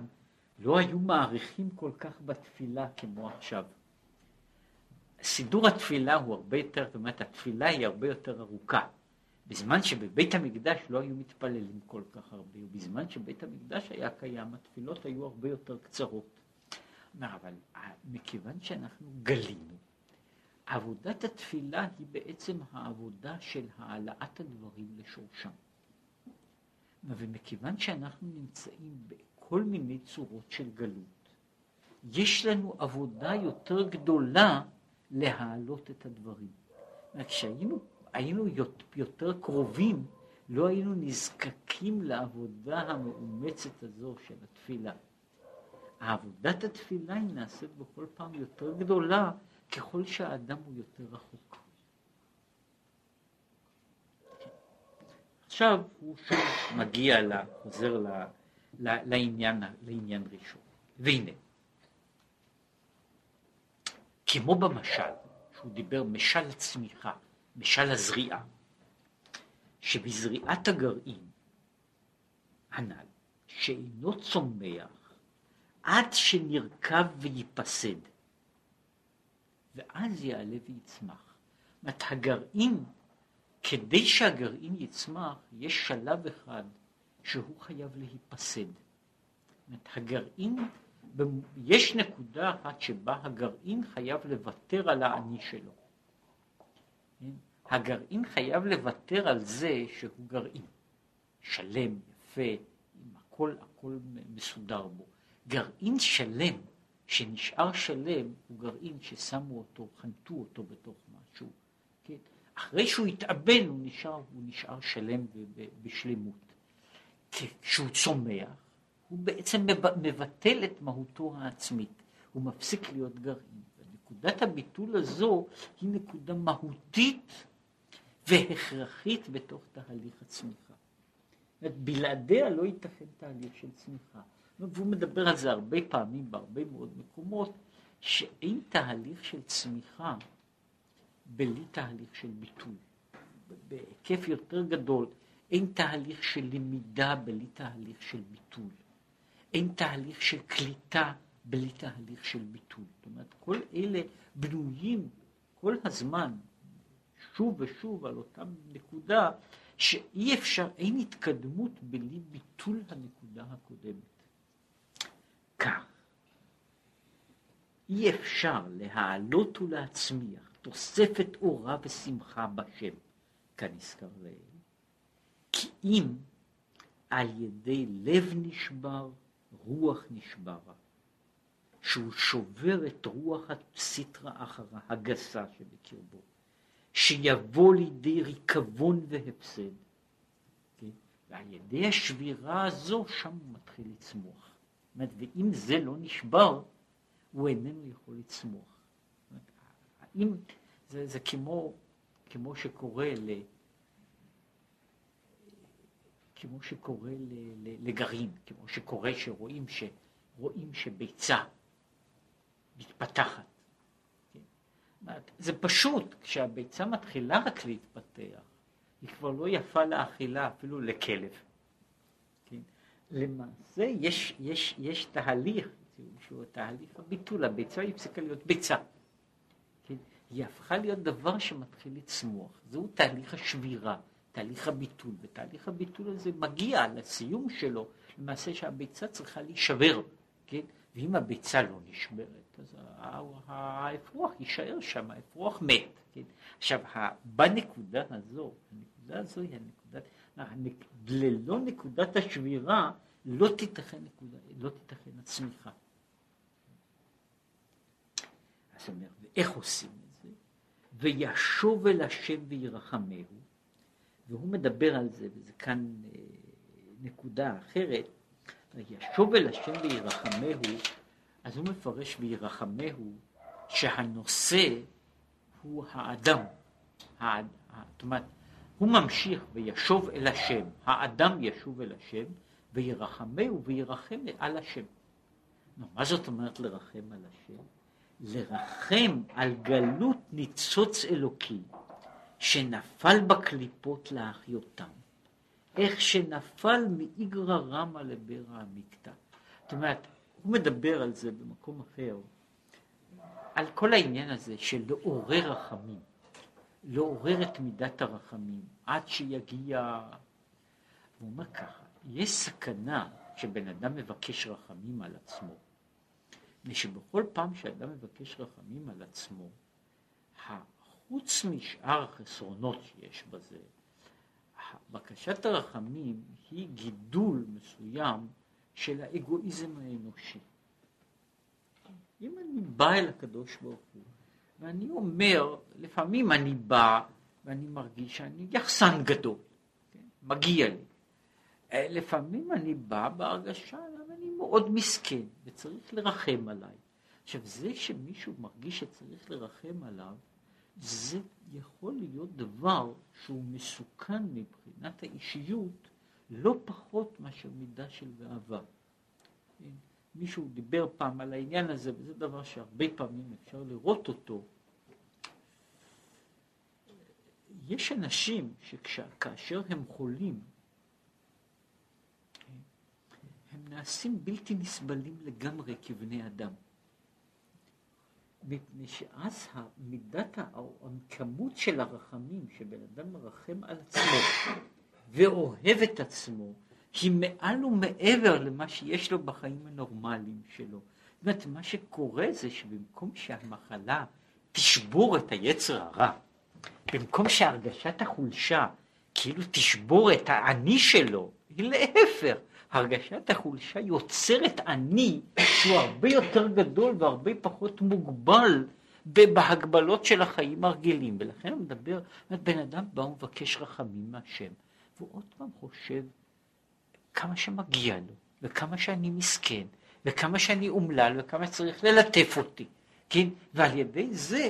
לא היו מעריכים כל כך בתפילה כמו עכשיו. סידור התפילה הוא הרבה יותר, זאת אומרת התפילה היא הרבה יותר ארוכה. בזמן שבבית המקדש לא היו מתפללים כל כך הרבה, ובזמן שבית המקדש היה קיים, התפילות היו הרבה יותר קצרות. אבל מכיוון שאנחנו גלינו, עבודת התפילה היא בעצם העבודה של העלאת הדברים לשורשם. ומכיוון שאנחנו נמצאים בכל מיני צורות של גלות, יש לנו עבודה יותר גדולה להעלות את הדברים. כשהיינו יותר קרובים, לא היינו נזקקים לעבודה המאומצת הזו של התפילה. עבודת התפילה היא נעשית בכל פעם יותר גדולה, ככל שהאדם הוא יותר רחוק. עכשיו הוא מגיע לחוזר לעניין ראשון. והנה, כמו במשל, שהוא דיבר משל הצמיחה, משל הזריעה, שבזריעת הגרעין, הנ"ל, שאינו צומח, עד שנרכב ויפסד, ואז יעלה ויצמח. זאת הגרעין, כדי שהגרעין יצמח, יש שלב אחד שהוא חייב להיפסד. זאת הגרעין, יש נקודה אחת שבה הגרעין חייב לוותר על העני שלו. הגרעין חייב לוותר על זה שהוא גרעין. שלם, יפה, הכל מסודר בו. גרעין שלם, שנשאר שלם, הוא גרעין ששמו אותו, חנתו אותו בתוך משהו. כן? אחרי שהוא התאבן, הוא נשאר שלם בשלמות. כשהוא צומח, הוא בעצם מבטל את מהותו העצמית. הוא מפסיק להיות גרעין. נקודת הביטול הזו היא נקודה מהותית והכרחית בתוך תהליך הצמיחה. בלעדיה לא ייתכן תהליך של צמיחה. והוא מדבר על זה הרבה פעמים, בהרבה מאוד מקומות, שאין תהליך של צמיחה בלי תהליך של ביטוי. בהיקף יותר גדול, אין תהליך של למידה בלי תהליך של ביטוי. אין תהליך של קליטה בלי תהליך של ביטוי. זאת אומרת, כל אלה בנויים כל הזמן, שוב ושוב, על אותה נקודה, שאי אפשר, אין התקדמות בלי ביטול הנקודה הקודמת. כך, אי אפשר להעלות ולהצמיח תוספת אורה ושמחה בשם, כנזכר להם, כי אם על ידי לב נשבר, רוח נשברה, שהוא שובר את רוח הסטרה אחרה, הגסה שבקרבו, שיבוא לידי ריקבון והפסד, okay? ועל ידי השבירה הזו שם הוא מתחיל לצמוח. ואם זה לא נשבר, הוא איננו יכול לצמוח. אם זה כמו שקורה לגרעין, כמו שקורה שרואים שביצה מתפתחת. זה פשוט, כשהביצה מתחילה רק להתפתח, היא כבר לא יפה לאכילה, אפילו לכלב. למעשה יש תהליך, שהוא תהליך הביטול, הביצה היא הפסיקה להיות ביצה. כן? היא הפכה להיות דבר שמתחיל לצמוח. זהו תהליך השבירה, תהליך הביטול, ותהליך הביטול הזה מגיע לסיום שלו, למעשה שהביצה צריכה להישבר. כן? ואם הביצה לא נשברת, אז האפרוח יישאר שם, האפרוח מת. כן? עכשיו, בנקודה הזו היא הנקודה, ללא נקודת השבירה לא תיתכן נקודה, לא תיתכן הצמיחה. אז אומר, ואיך עושים את זה? וישוב אל השם וירחמהו, והוא מדבר על זה, וזה כאן נקודה אחרת, וישוב אל השם וירחמהו, אז הוא מפרש וירחמהו, שהנושא הוא האדם. זאת אומרת, הוא ממשיך וישוב אל השם, האדם ישוב אל השם, וירחמהו וירחם על השם. מה זאת אומרת לרחם על השם? לרחם על גלות ניצוץ אלוקי, שנפל בקליפות להחיותם, איך שנפל מאיגרא רמא לבירא עמיקתא. זאת אומרת, הוא מדבר על זה במקום אחר, על כל העניין הזה של לעורר רחמים, לעורר את מידת הרחמים, עד שיגיע. הוא אומר ככה, יש סכנה שבן אדם מבקש רחמים על עצמו, ושבכל פעם שאדם מבקש רחמים על עצמו, חוץ משאר החסרונות שיש בזה, בקשת הרחמים היא גידול מסוים של האגואיזם האנושי. אם אני בא אל הקדוש ברוך הוא, ואני אומר, לפעמים אני בא ואני מרגיש שאני יחסן גדול, כן? מגיע לי. לפעמים אני בא בהרגשה ואני מאוד מסכן וצריך לרחם עליי. עכשיו, זה שמישהו מרגיש שצריך לרחם עליו, זה יכול להיות דבר שהוא מסוכן מבחינת האישיות, לא פחות מאשר מידה של גאווה. מישהו דיבר פעם על העניין הזה, וזה דבר שהרבה פעמים אפשר לראות אותו. יש אנשים שכאשר הם חולים, הם נעשים בלתי נסבלים לגמרי כבני אדם. מפני שאז מידת הכמות של הרחמים שבן אדם מרחם על עצמו ואוהב את עצמו היא מעל ומעבר למה שיש לו בחיים הנורמליים שלו. זאת אומרת, מה שקורה זה שבמקום שהמחלה תשבור את היצר הרע, במקום שהרגשת החולשה כאילו תשבור את העני שלו, היא להפך. הרגשת החולשה יוצרת אני שהוא הרבה יותר גדול והרבה פחות מוגבל בהגבלות של החיים הרגילים. ולכן הוא מדבר, בן אדם בא ומבקש רחמים מהשם, והוא עוד פעם חושב כמה שמגיע לו, וכמה שאני מסכן, וכמה שאני אומלל, וכמה צריך ללטף אותי, כן? ועל ידי זה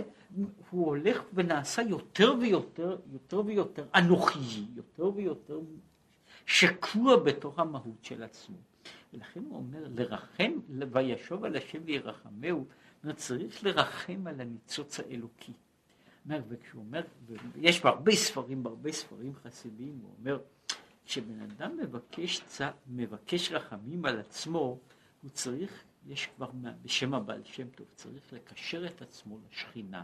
הוא הולך ונעשה יותר ויותר, יותר ויותר אנוכי, יותר ויותר שקוע בתוך המהות של עצמו. ולכן הוא אומר, לרחם, וישוב על השם וירחמהו, צריך לרחם על הניצוץ האלוקי. וכשהוא אומר, יש בהרבה ספרים, בהרבה ספרים חסידיים, הוא אומר, כשבן אדם מבקש רחמים על עצמו, הוא צריך, יש כבר בשם הבעל שם טוב, צריך לקשר את עצמו לשכינה.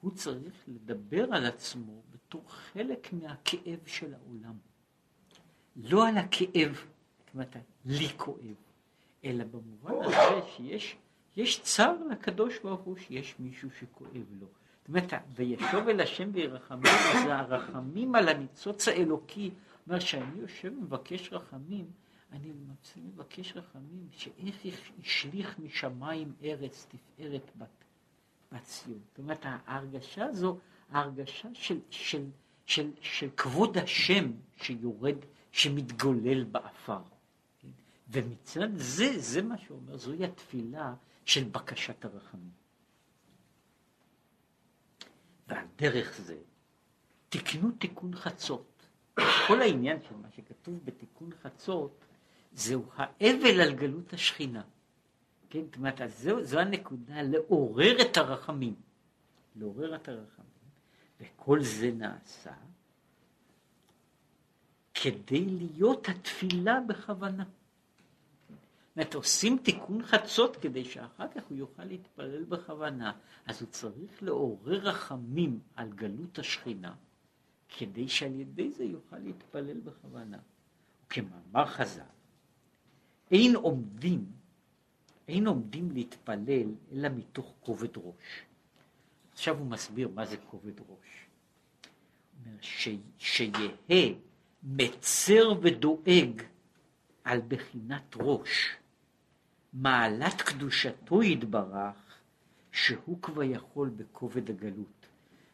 הוא צריך לדבר על עצמו בתור חלק מהכאב של העולם. לא על הכאב, כמעט לי כואב, אלא במובן הזה שיש צער לקדוש ברוך הוא שיש מישהו שכואב לו. זאת אומרת, וישוב אל השם וירחמים, זה הרחמים על הניצוץ האלוקי. זאת אומרת, שאני יושב ומבקש רחמים, אני מבקש רחמים שאיך השליך משמיים ארץ תפארת בת ציון. זאת אומרת, ההרגשה הזו, ההרגשה של כבוד השם שיורד, שמתגולל באפר. ומצד זה, זה מה שאומר, זוהי התפילה של בקשת הרחמים. ועל דרך זה, תיקנו תיקון חצות. כל העניין של מה שכתוב בתיקון חצות, זהו האבל על גלות השכינה. כן, זאת אומרת, זו הנקודה, לעורר את הרחמים. לעורר את הרחמים. וכל זה נעשה, כדי להיות התפילה בכוונה. זאת אומרת, עושים תיקון חצות כדי שאחר כך הוא יוכל להתפלל בכוונה. אז הוא צריך לעורר רחמים על גלות השכינה, כדי שעל ידי זה יוכל להתפלל בכוונה. וכמאמר חז"ל, אין עומדים להתפלל אלא מתוך כובד ראש. עכשיו הוא מסביר מה זה כובד ראש. הוא אומר, שיהא מצר ודואג על בחינת ראש, מעלת קדושתו יתברך, שהוא כבר יכול בכובד הגלות.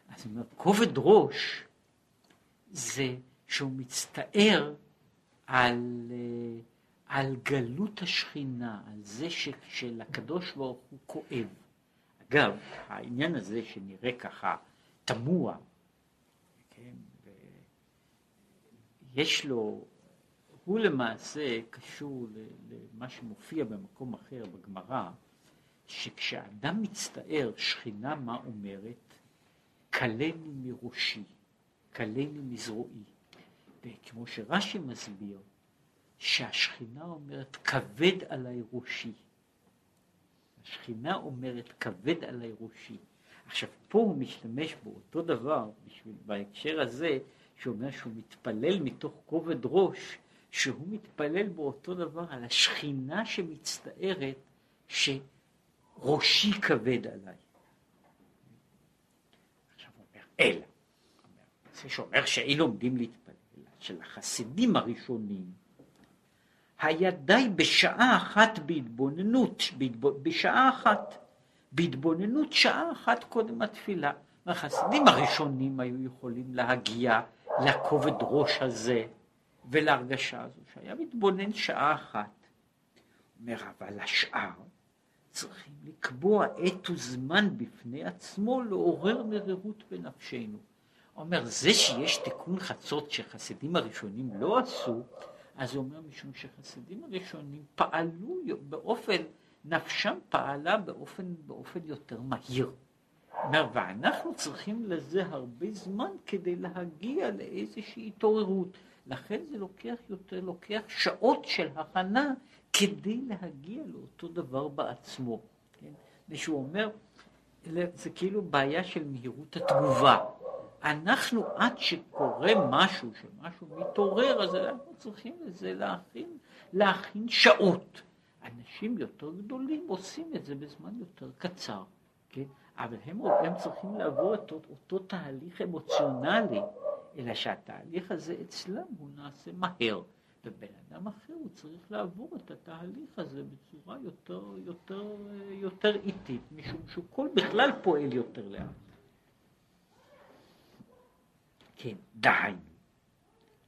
אז הוא אומר, כובד ראש זה שהוא מצטער על גלות השכינה, על זה של הקדוש ברוך הוא כואב. אגב, העניין הזה שנראה ככה תמוה, כן, יש לו, הוא למעשה קשור למה שמופיע במקום אחר בגמרא, שכשאדם מצטער, שכינה מה אומרת? קלני מראשי, קלני מזרועי. וכמו שרש"י מסביר, שהשכינה אומרת כבד עלי ראשי. השכינה אומרת כבד עלי ראשי. עכשיו פה הוא משתמש באותו דבר, בהקשר הזה, שאומר שהוא מתפלל מתוך כובד ראש, שהוא מתפלל באותו דבר על השכינה שמצטערת שראשי כבד עליי. עכשיו הוא אומר, אלא, זה שאומר שאין עומדים להתפלל, של החסידים הראשונים, היה די בשעה אחת בהתבוננות, בשעה אחת, בהתבוננות שעה אחת קודם התפילה. החסידים הראשונים היו יכולים להגיע לכובד ראש הזה, ולהרגשה הזו, שהיה מתבונן שעה אחת. אומר, אבל השאר צריכים לקבוע עת וזמן בפני עצמו, לעורר מרירות בנפשנו. אומר, זה שיש תיקון חצות שחסידים הראשונים לא עשו, אז הוא אומר, משום שחסידים הראשונים פעלו באופן, נפשם פעלה באופן יותר מהיר. אומר, ואנחנו צריכים לזה הרבה זמן כדי להגיע לאיזושהי התעוררות. לכן זה לוקח יותר, לוקח שעות של הכנה כדי להגיע לאותו דבר בעצמו. כן? ושהוא אומר, זה כאילו בעיה של מהירות התגובה. אנחנו עד שקורה משהו, שמשהו מתעורר, אז אנחנו צריכים לזה להכין שעות. אנשים יותר גדולים עושים את זה בזמן יותר קצר. כן? אבל הם צריכים לעבור את אותו תהליך אמוציונלי. אלא שהתהליך הזה אצלם הוא נעשה מהר, ובן אדם אחר הוא צריך לעבור את התהליך הזה בצורה יותר איטית, משום שהוא כל בכלל פועל יותר לאט. כן, דהיינו,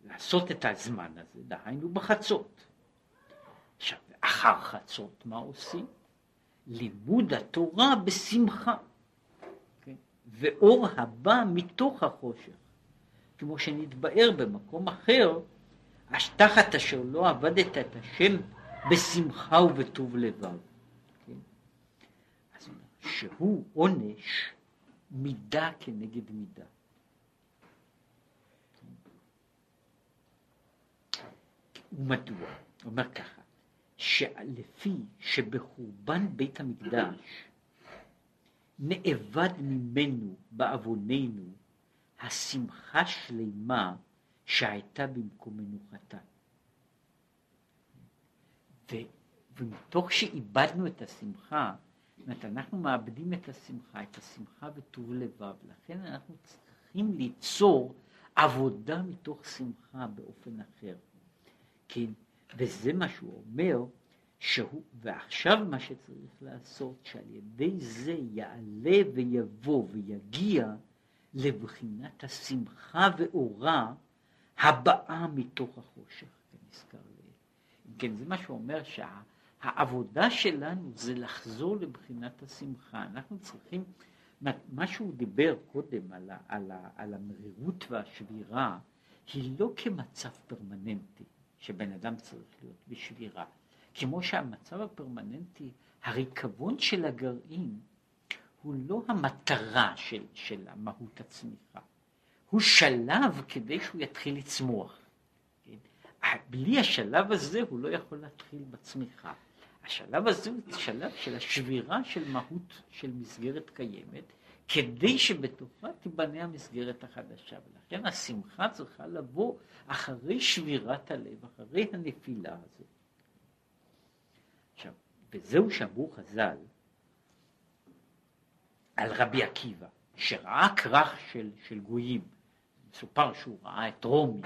לעשות את הזמן הזה, דהיינו בחצות. עכשיו, אחר חצות מה עושים? לימוד התורה בשמחה, כן? ואור הבא מתוך החושך. כמו שנתבאר במקום אחר, תחת אשר לא עבדת את השם בשמחה ובטוב לבב. כן? אז שהוא עונש מידה כנגד מידה. ומדוע? אומר ככה, שלפי שבחורבן בית המקדש נאבד ממנו בעווננו, השמחה שלמה שהייתה במקום מנוחתה. ומתוך שאיבדנו את השמחה, אנחנו מאבדים את השמחה וטוב לבב, לכן אנחנו צריכים ליצור עבודה מתוך שמחה באופן אחר. כן, וזה מה שהוא אומר, ועכשיו מה שצריך לעשות, שעל ידי זה יעלה ויבוא ויגיע, לבחינת השמחה ואורה הבאה מתוך החושך, כנזכר לעיל. אם כן, זה מה שאומר שהעבודה שלנו זה לחזור לבחינת השמחה. אנחנו צריכים, מה שהוא דיבר קודם על המרירות והשבירה, היא לא כמצב פרמננטי, שבן אדם צריך להיות בשבירה. כמו שהמצב הפרמננטי, הריקבון של הגרעין, הוא לא המטרה של המהות הצמיחה. הוא שלב כדי שהוא יתחיל לצמוח. כן? בלי השלב הזה הוא לא יכול להתחיל בצמיחה. השלב הזה הוא שלב של השבירה של מהות של מסגרת קיימת, כדי שבתוכה תיבנה המסגרת החדשה. ולכן השמחה צריכה לבוא אחרי שבירת הלב, אחרי הנפילה הזאת. עכשיו, וזהו שאמרו חז"ל, על רבי עקיבא, שראה כרך של גויים, מסופר שהוא ראה את רומי,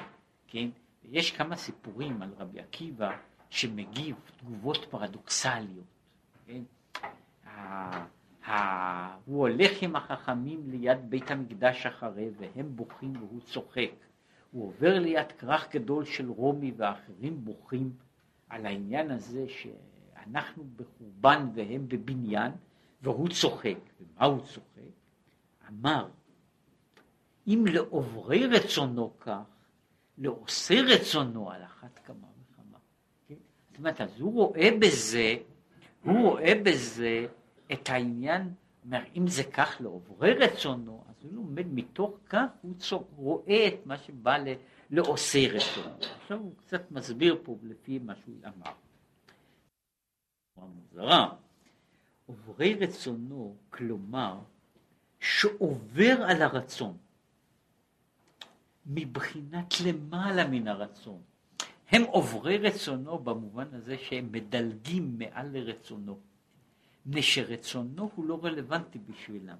כן? ויש כמה סיפורים על רבי עקיבא שמגיב תגובות פרדוקסליות, כן? הוא הולך עם החכמים ליד בית המקדש אחרי והם בוכים והוא צוחק. הוא עובר ליד כרך גדול של רומי ואחרים בוכים על העניין הזה שאנחנו בחורבן והם בבניין, והוא צוחק. ומה הוא צוחק? אמר, אם לעוברי רצונו כך, לעושה רצונו על אחת כמה וכמה. כן? זאת אומרת, אז הוא רואה בזה את העניין, אומר, אם זה כך לעוברי רצונו, אז הוא לומד מתוך כך, הוא רואה את מה שבא לעושה רצונו. עכשיו הוא קצת מסביר פה לפי מה שהוא אמר. הוא המוזרה, עוברי רצונו, כלומר, שעובר על הרצון, מבחינת למעלה מן הרצון. הם עוברי רצונו במובן הזה שהם מדלגים מעל לרצונו. שרצונו הוא לא רלוונטי בשבילם.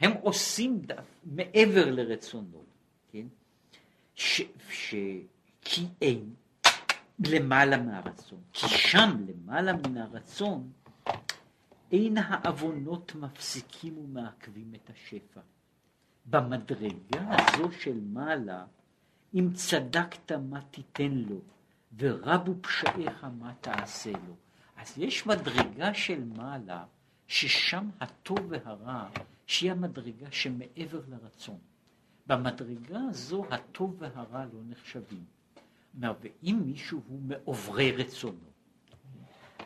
הם עושים מעבר לרצונו. כן? כי אין למעלה מהרצון. כי שם למעלה מן הרצון אין העוונות מפסיקים ומעכבים את השפע. במדרגה הזו של מעלה, אם צדקת מה תיתן לו, ורבו פשעיך מה תעשה לו. אז יש מדרגה של מעלה, ששם הטוב והרע, שהיא המדרגה שמעבר לרצון. במדרגה הזו הטוב והרע לא נחשבים. ואם מישהו הוא מעוברי רצונו,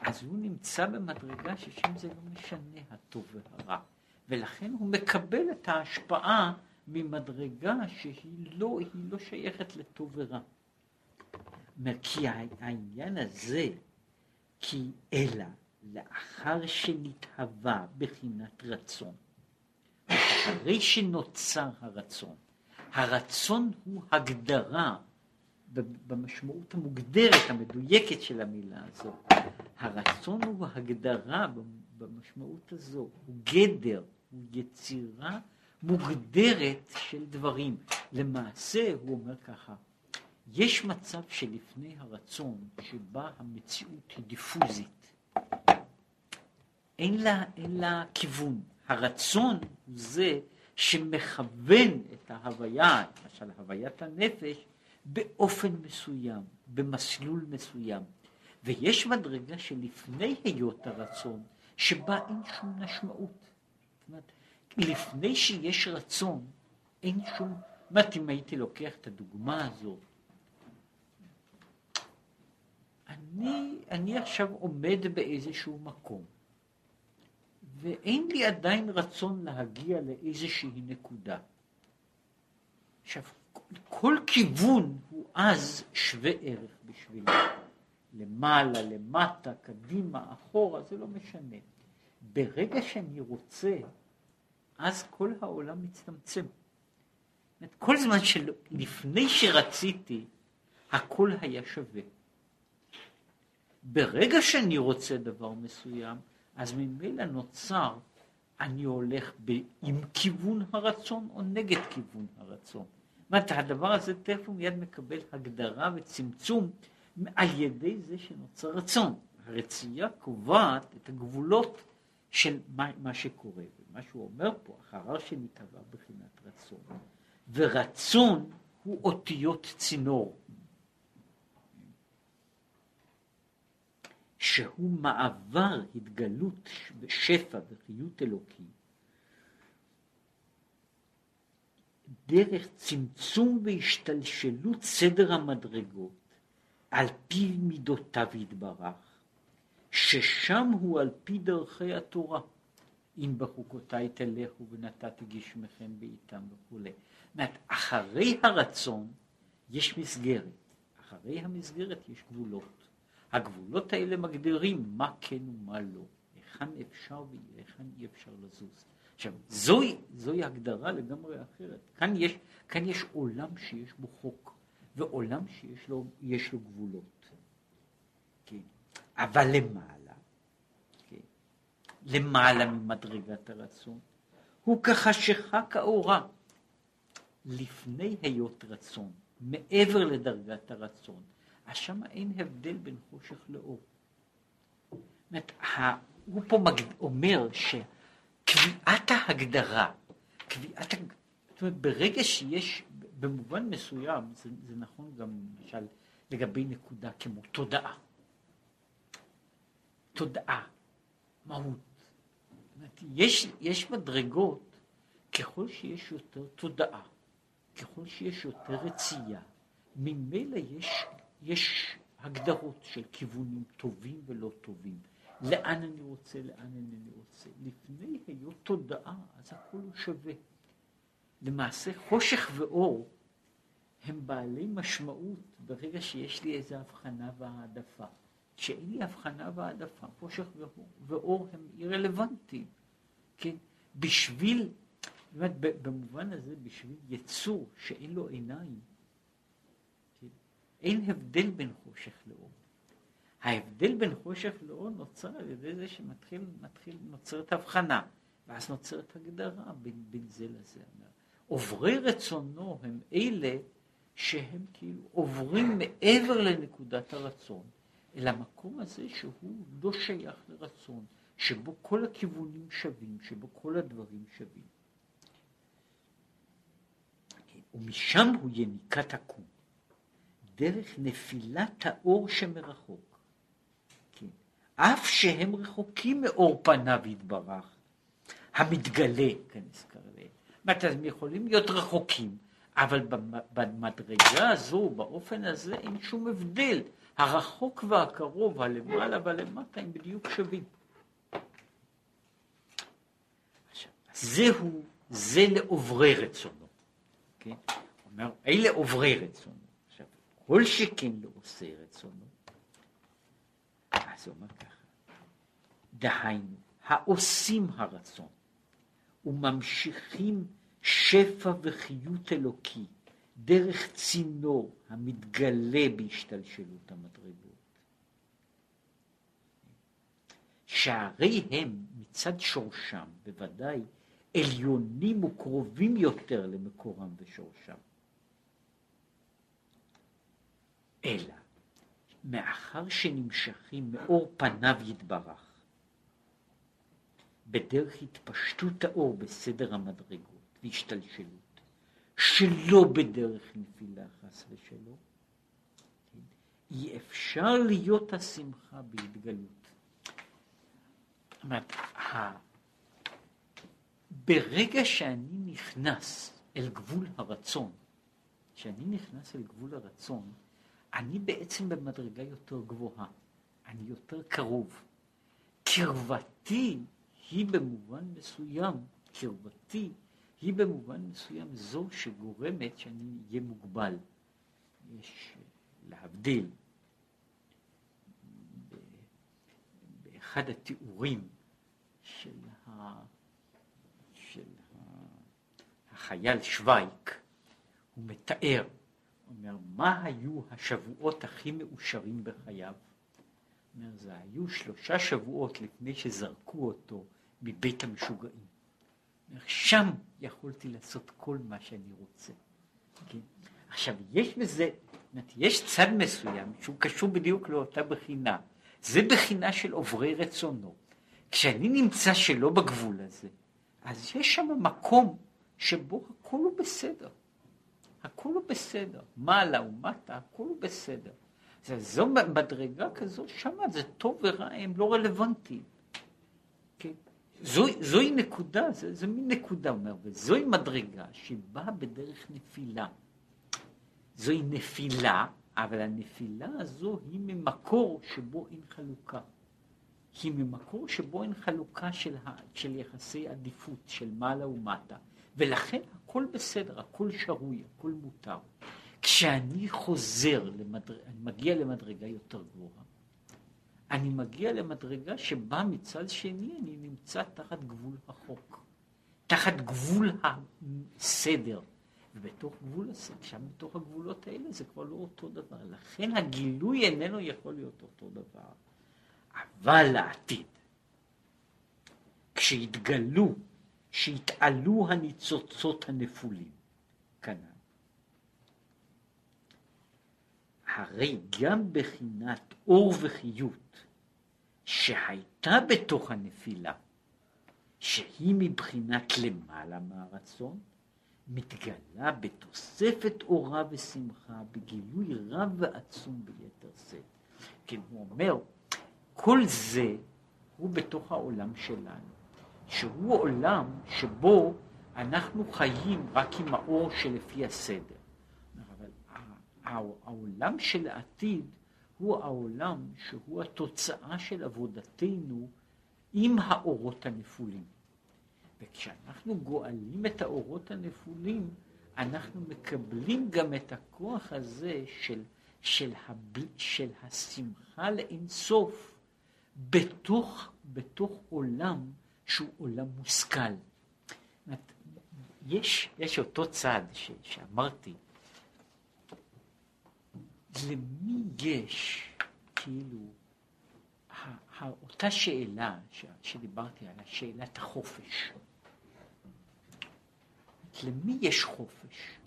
אז הוא נמצא במדרגה ששם זה לא משנה הטוב והרע. ולכן הוא מקבל את ההשפעה ממדרגה שהיא לא שייכת לטוב ורע. כי העניין הזה, כי אלא לאחר שנתהווה בחינת רצון, אחרי שנוצר הרצון, הרצון הוא הגדרה, במשמעות המוגדרת, המדויקת של המילה הזו, הרצון הוא הגדרה במשמעות הזו, הוא גדר, הוא יצירה מוגדרת של דברים. למעשה הוא אומר ככה, יש מצב שלפני הרצון שבה המציאות היא דיפוזית, אין לה כיוון. הרצון הוא זה שמכוון את ההוויה, למשל הוויית הנפש, באופן מסוים, במסלול מסוים. ויש מדרגה שלפני היות הרצון, שבה אין שום משמעות. זאת אומרת, לפני שיש רצון, אין שום... זאת אם הייתי לוקח את הדוגמה הזאת, אני עכשיו עומד באיזשהו מקום, ואין לי עדיין רצון להגיע לאיזושהי נקודה. עכשיו, כל כיוון הוא אז שווה ערך בשבילי. למעלה, למטה, קדימה, אחורה, זה לא משנה. ברגע שאני רוצה, אז כל העולם מצטמצם. כל זמן שלפני שרציתי, הכל היה שווה. ברגע שאני רוצה דבר מסוים, אז ממילא נוצר, אני הולך עם כיוון הרצון או נגד כיוון הרצון. זאת אומרת, הדבר הזה תכף ומיד מקבל הגדרה וצמצום על ידי זה שנוצר רצון. הרצייה קובעת את הגבולות של מה שקורה. ומה שהוא אומר פה, אחר שנתהווה בחינת רצון. ורצון הוא אותיות צינור. שהוא מעבר התגלות בשפע וחיות אלוקי. דרך צמצום והשתלשלות סדר המדרגות על פי מידותיו יתברך, ששם הוא על פי דרכי התורה, אם בחוקותיי תלכו ונתתי גשמכם בעיתם וכולי. זאת, אחרי הרצון יש מסגרת, אחרי המסגרת יש גבולות. הגבולות האלה מגדירים מה כן ומה לא, היכן אפשר והיכן אי אפשר לזוז. עכשיו, זוהי הגדרה לגמרי אחרת. כאן יש עולם שיש בו חוק, ועולם שיש לו גבולות. כן. אבל למעלה, כן. למעלה ממדרגת הרצון, הוא כחשיכה כאורה. לפני היות רצון, מעבר לדרגת הרצון, אז שם אין הבדל בין חושך לאור. זאת אומרת, הוא פה אומר שקביעת ההגדרה, קביעת, זאת אומרת, ברגע שיש, במובן מסוים, זה נכון גם למשל לגבי נקודה כמו תודעה. תודעה, מהות. זאת אומרת, יש מדרגות, ככל שיש יותר תודעה, ככל שיש יותר רצייה, ממילא יש הגדרות של כיוונים טובים ולא טובים. לאן אני רוצה, לאן אני רוצה. לפני היות תודעה, אז הכל הוא שווה. למעשה חושך ואור הם בעלי משמעות ברגע שיש לי איזו הבחנה והעדפה. כשאין לי הבחנה והעדפה, חושך ואור הם אירלוונטיים. כן? בשביל, באמת, במובן הזה, בשביל יצור שאין לו עיניים, אין הבדל בין חושך לאור. ההבדל בין חושך לאור נוצר על ידי זה שנוצרת הבחנה, ואז נוצרת הגדרה בין זה לזה. עוברי רצונו הם אלה שהם כאילו עוברים מעבר לנקודת הרצון, אל המקום הזה שהוא לא שייך לרצון, שבו כל הכיוונים שווים, שבו כל הדברים שווים. ומשם הוא יניקת הקום. דרך נפילת האור שמרחוק. כן. אף שהם רחוקים מאור פניו יתברך, המתגלה, כנזכר להם. אתם יכולים להיות רחוקים, אבל במדרגה הזו, באופן הזה, אין שום הבדל. הרחוק והקרוב, הלמעלה והלמטה, הם בדיוק שווים. עכשיו, זהו, זה לעוברי רצונו. כן? אומר, אלה עוברי רצונו. כל שכן לא עושה רצונו, אז הוא אומר ככה, דהיינו, העושים הרצון וממשיכים שפע וחיות אלוקי דרך צינור המתגלה בהשתלשלות המדרגות. שהרי הם מצד שורשם בוודאי עליונים וקרובים יותר למקורם ושורשם. אלא, מאחר שנמשכים מאור פניו יתברך, בדרך התפשטות האור בסדר המדרגות והשתלשלות, שלא בדרך נפילה חס ושלום, אי אפשר להיות השמחה בהתגלות. זאת אומרת, ברגע שאני נכנס אל גבול הרצון, אני בעצם במדרגה יותר גבוהה, אני יותר קרוב. קרבתי היא במובן מסוים, זו שגורמת שאני אהיה מוגבל. יש להבדיל. באחד התיאורים של החייל שווייק, הוא מתאר, אומר, מה היו השבועות הכי מאושרים בחייו? אומר, זה היו 3 שבועות לפני שזרקו אותו מבית המשוגעים. אומר, שם יכולתי לעשות כל מה שאני רוצה. כן? עכשיו, יש בזה, יש צד מסוים שהוא קשור בדיוק לאותה בחינה. זה בחינה של עוברי רצונו. כשאני נמצא שלא בגבול הזה, אז יש שם מקום שבו הכל הוא בסדר. הכל הוא בסדר, מעלה ומטה, הכל הוא בסדר. זו מדרגה כזו, שמה זה טוב ורע, הם לא רלוונטיים. כן? זוהי נקודה, זה מין נקודה, אומר, וזוהי מדרגה שבאה בדרך נפילה. זוהי נפילה, אבל הנפילה הזו היא ממקור שבו אין חלוקה. היא ממקור שבו אין חלוקה של יחסי עדיפות, של מעלה ומטה. ולכן הכל בסדר, הכל שרוי, הכל מותר. כשאני חוזר, אני מגיע למדרגה יותר גבוהה. אני מגיע למדרגה שבה מצד שני אני נמצא תחת גבול החוק. תחת גבול הסדר. ובתוך גבול הסדר, שם בתוך הגבולות האלה זה כבר לא אותו דבר. לכן הגילוי איננו יכול להיות אותו דבר. אבל לעתיד, כשיתגלו, שהתעלו הניצוצות הנפולים, כנן. הרי גם בחינת אור וחיות שהייתה בתוך הנפילה, שהיא מבחינת למעלה מהרצון, מתגלה בתוספת אורה ושמחה, בגילוי רב ועצום ביתר שאת. כי הוא אומר, כל זה הוא בתוך העולם שלנו, שהוא עולם שבו אנחנו חיים רק עם האור שלפי הסדר. אבל העולם של העתיד הוא העולם שהוא התוצאה של עבודתנו עם האורות הנפולים. וכשאנחנו גואלים את האורות הנפולים, אנחנו מקבלים גם את הכוח הזה של השמחה לאינסוף בתוך עולם שהוא עולם מושכל. יש אותו צד שאמרתי, למי יש, כאילו, אותה שאלה שדיברתי עליה, שאלת החופש. למי יש חופש?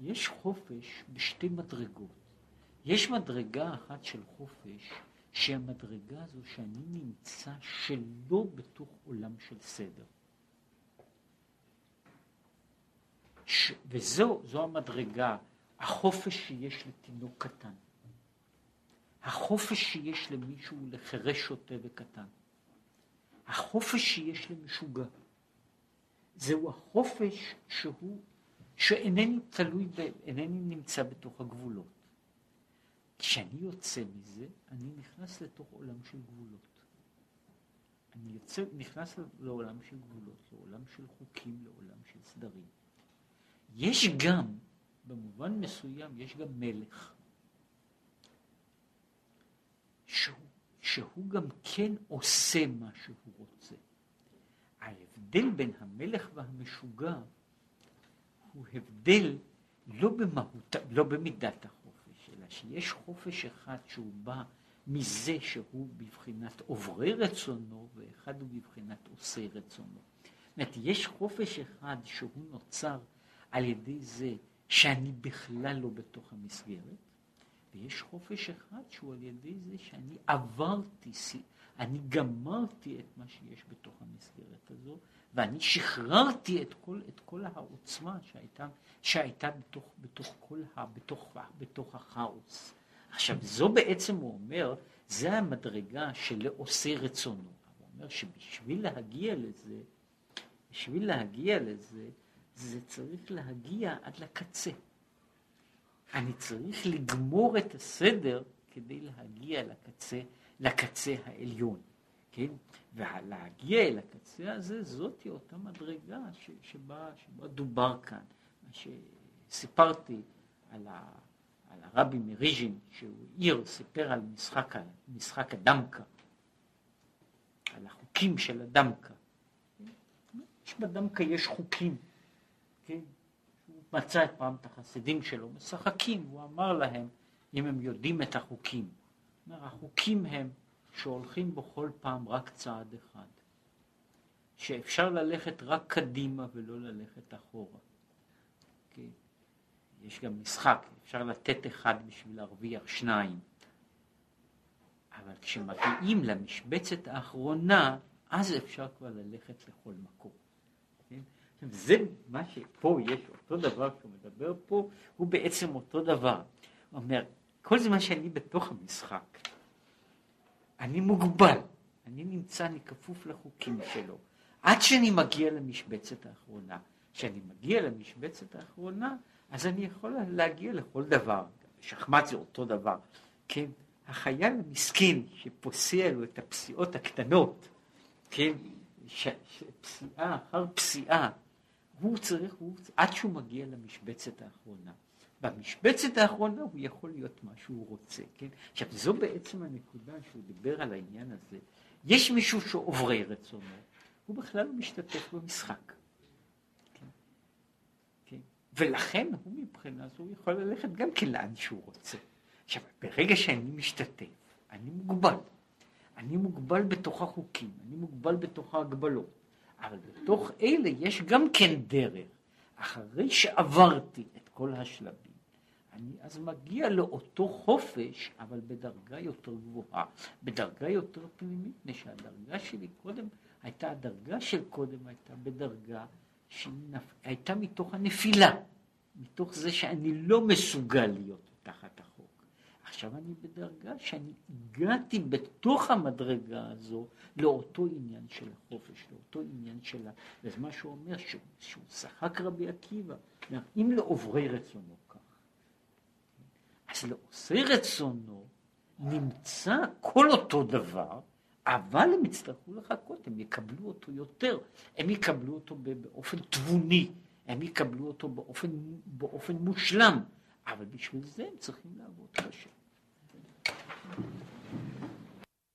יש חופש בשתי מדרגות. יש מדרגה אחת של חופש, שהמדרגה הזו שאני נמצא שלא בתוך עולם של סדר. וזו המדרגה, החופש שיש לתינוק קטן. החופש שיש למישהו לחרש שוטה וקטן. החופש שיש למשוגע. זהו החופש שאינני תלוי, אינני נמצא בתוך הגבולות. כשאני יוצא מזה, אני נכנס לתוך עולם של גבולות. אני נכנס לעולם של גבולות, לעולם של חוקים, לעולם של סדרים. יש גם, במובן מסוים, יש גם מלך. שהוא גם כן עושה מה שהוא רוצה. ההבדל בין המלך והמשוגע הוא הבדל לא במידת החופש, אלא שיש חופש אחד שהוא בא מזה שהוא בבחינת עוברי רצונו, ואחד הוא בבחינת עושי רצונו. זאת אומרת, יש חופש אחד שהוא נוצר על ידי זה שאני בכלל לא בתוך המסגרת, ויש חופש אחד שהוא על ידי זה שאני עברתי, אני גמרתי את מה שיש בתוך המסגרת הזו, ואני שחררתי את כל העוצמה שהייתה בתוך החאוס. עכשיו, זו בעצם הוא אומר, זה המדרגה שלעושה רצונו. הוא אומר שבשביל להגיע לזה, זה צריך להגיע עד לקצה. אני צריך לגמור את הסדר כדי להגיע לקצה העליון, כן? ולהגיע אל הקצה הזה, זאתי אותה מדרגה שבה דובר כאן. מה שסיפרתי על הרבי מריז'ין, שהוא סיפר על משחק הדמקה, על החוקים של הדמקה. בדמקה יש חוקים, כן? מצא את פעם את החסידים שלו משחקים, הוא אמר להם אם הם יודעים את החוקים. החוקים הם שהולכים בכל פעם רק צעד אחד, שאפשר ללכת רק קדימה ולא ללכת אחורה. כן? יש גם משחק, אפשר לתת אחד בשביל להרוויח שניים. אבל כשמגיעים למשבצת האחרונה, אז אפשר כבר ללכת לכל מקום. כן? זה מה שפה יש, אותו דבר שהוא מדבר פה, הוא בעצם אותו דבר. הוא אומר, כל זמן שאני בתוך המשחק, אני מוגבל, אני כפוף לחוקים שלו, עד שאני מגיע למשבצת האחרונה. כשאני מגיע למשבצת האחרונה, אז אני יכול להגיע לכל דבר. שחמט זה אותו דבר. כן, החייל המסכן שפוסע לו את הפסיעות הקטנות, כן, פסיעה אחר פסיעה, עד שהוא מגיע למשבצת האחרונה. במשבצת האחרונה הוא יכול להיות מה שהוא רוצה, כן? עכשיו, זו בעצם הנקודה שהוא דיבר על העניין הזה. יש מישהו שעוברי רצונו, הוא בכלל משתתף במשחק. כן? כן? ולכן הוא מבחינה זו יכול ללכת גם לאן שהוא רוצה. עכשיו, ברגע שאני משתתף, אני מוגבל. אני מוגבל בתוך החוקים, אני מוגבל בתוך ההגבלות. אבל בתוך אלה יש גם כן דרך. אחרי שעברתי את כל השלבים, אני אז מגיע לאותו חופש, אבל בדרגה יותר גבוהה, בדרגה יותר פנימית, שהדרגה שלי קודם הייתה, הדרגה של קודם הייתה בדרגה שהייתה מתוך הנפילה, מתוך זה שאני לא מסוגל להיות תחת החוק. עכשיו אני בדרגה שאני הגעתי בתוך המדרגה הזו לאותו עניין של החופש, לאותו עניין של... וזה מה שהוא אומר, שהוא שחק רבי עקיבא, אם לעוברי רצונו כך, אז לעושה רצונו נמצא כל אותו דבר, אבל הם יצטרכו לחכות, הם יקבלו אותו יותר, הם יקבלו אותו באופן תבוני, הם יקבלו אותו באופן מושלם, אבל בשביל זה הם צריכים לעבוד קשה.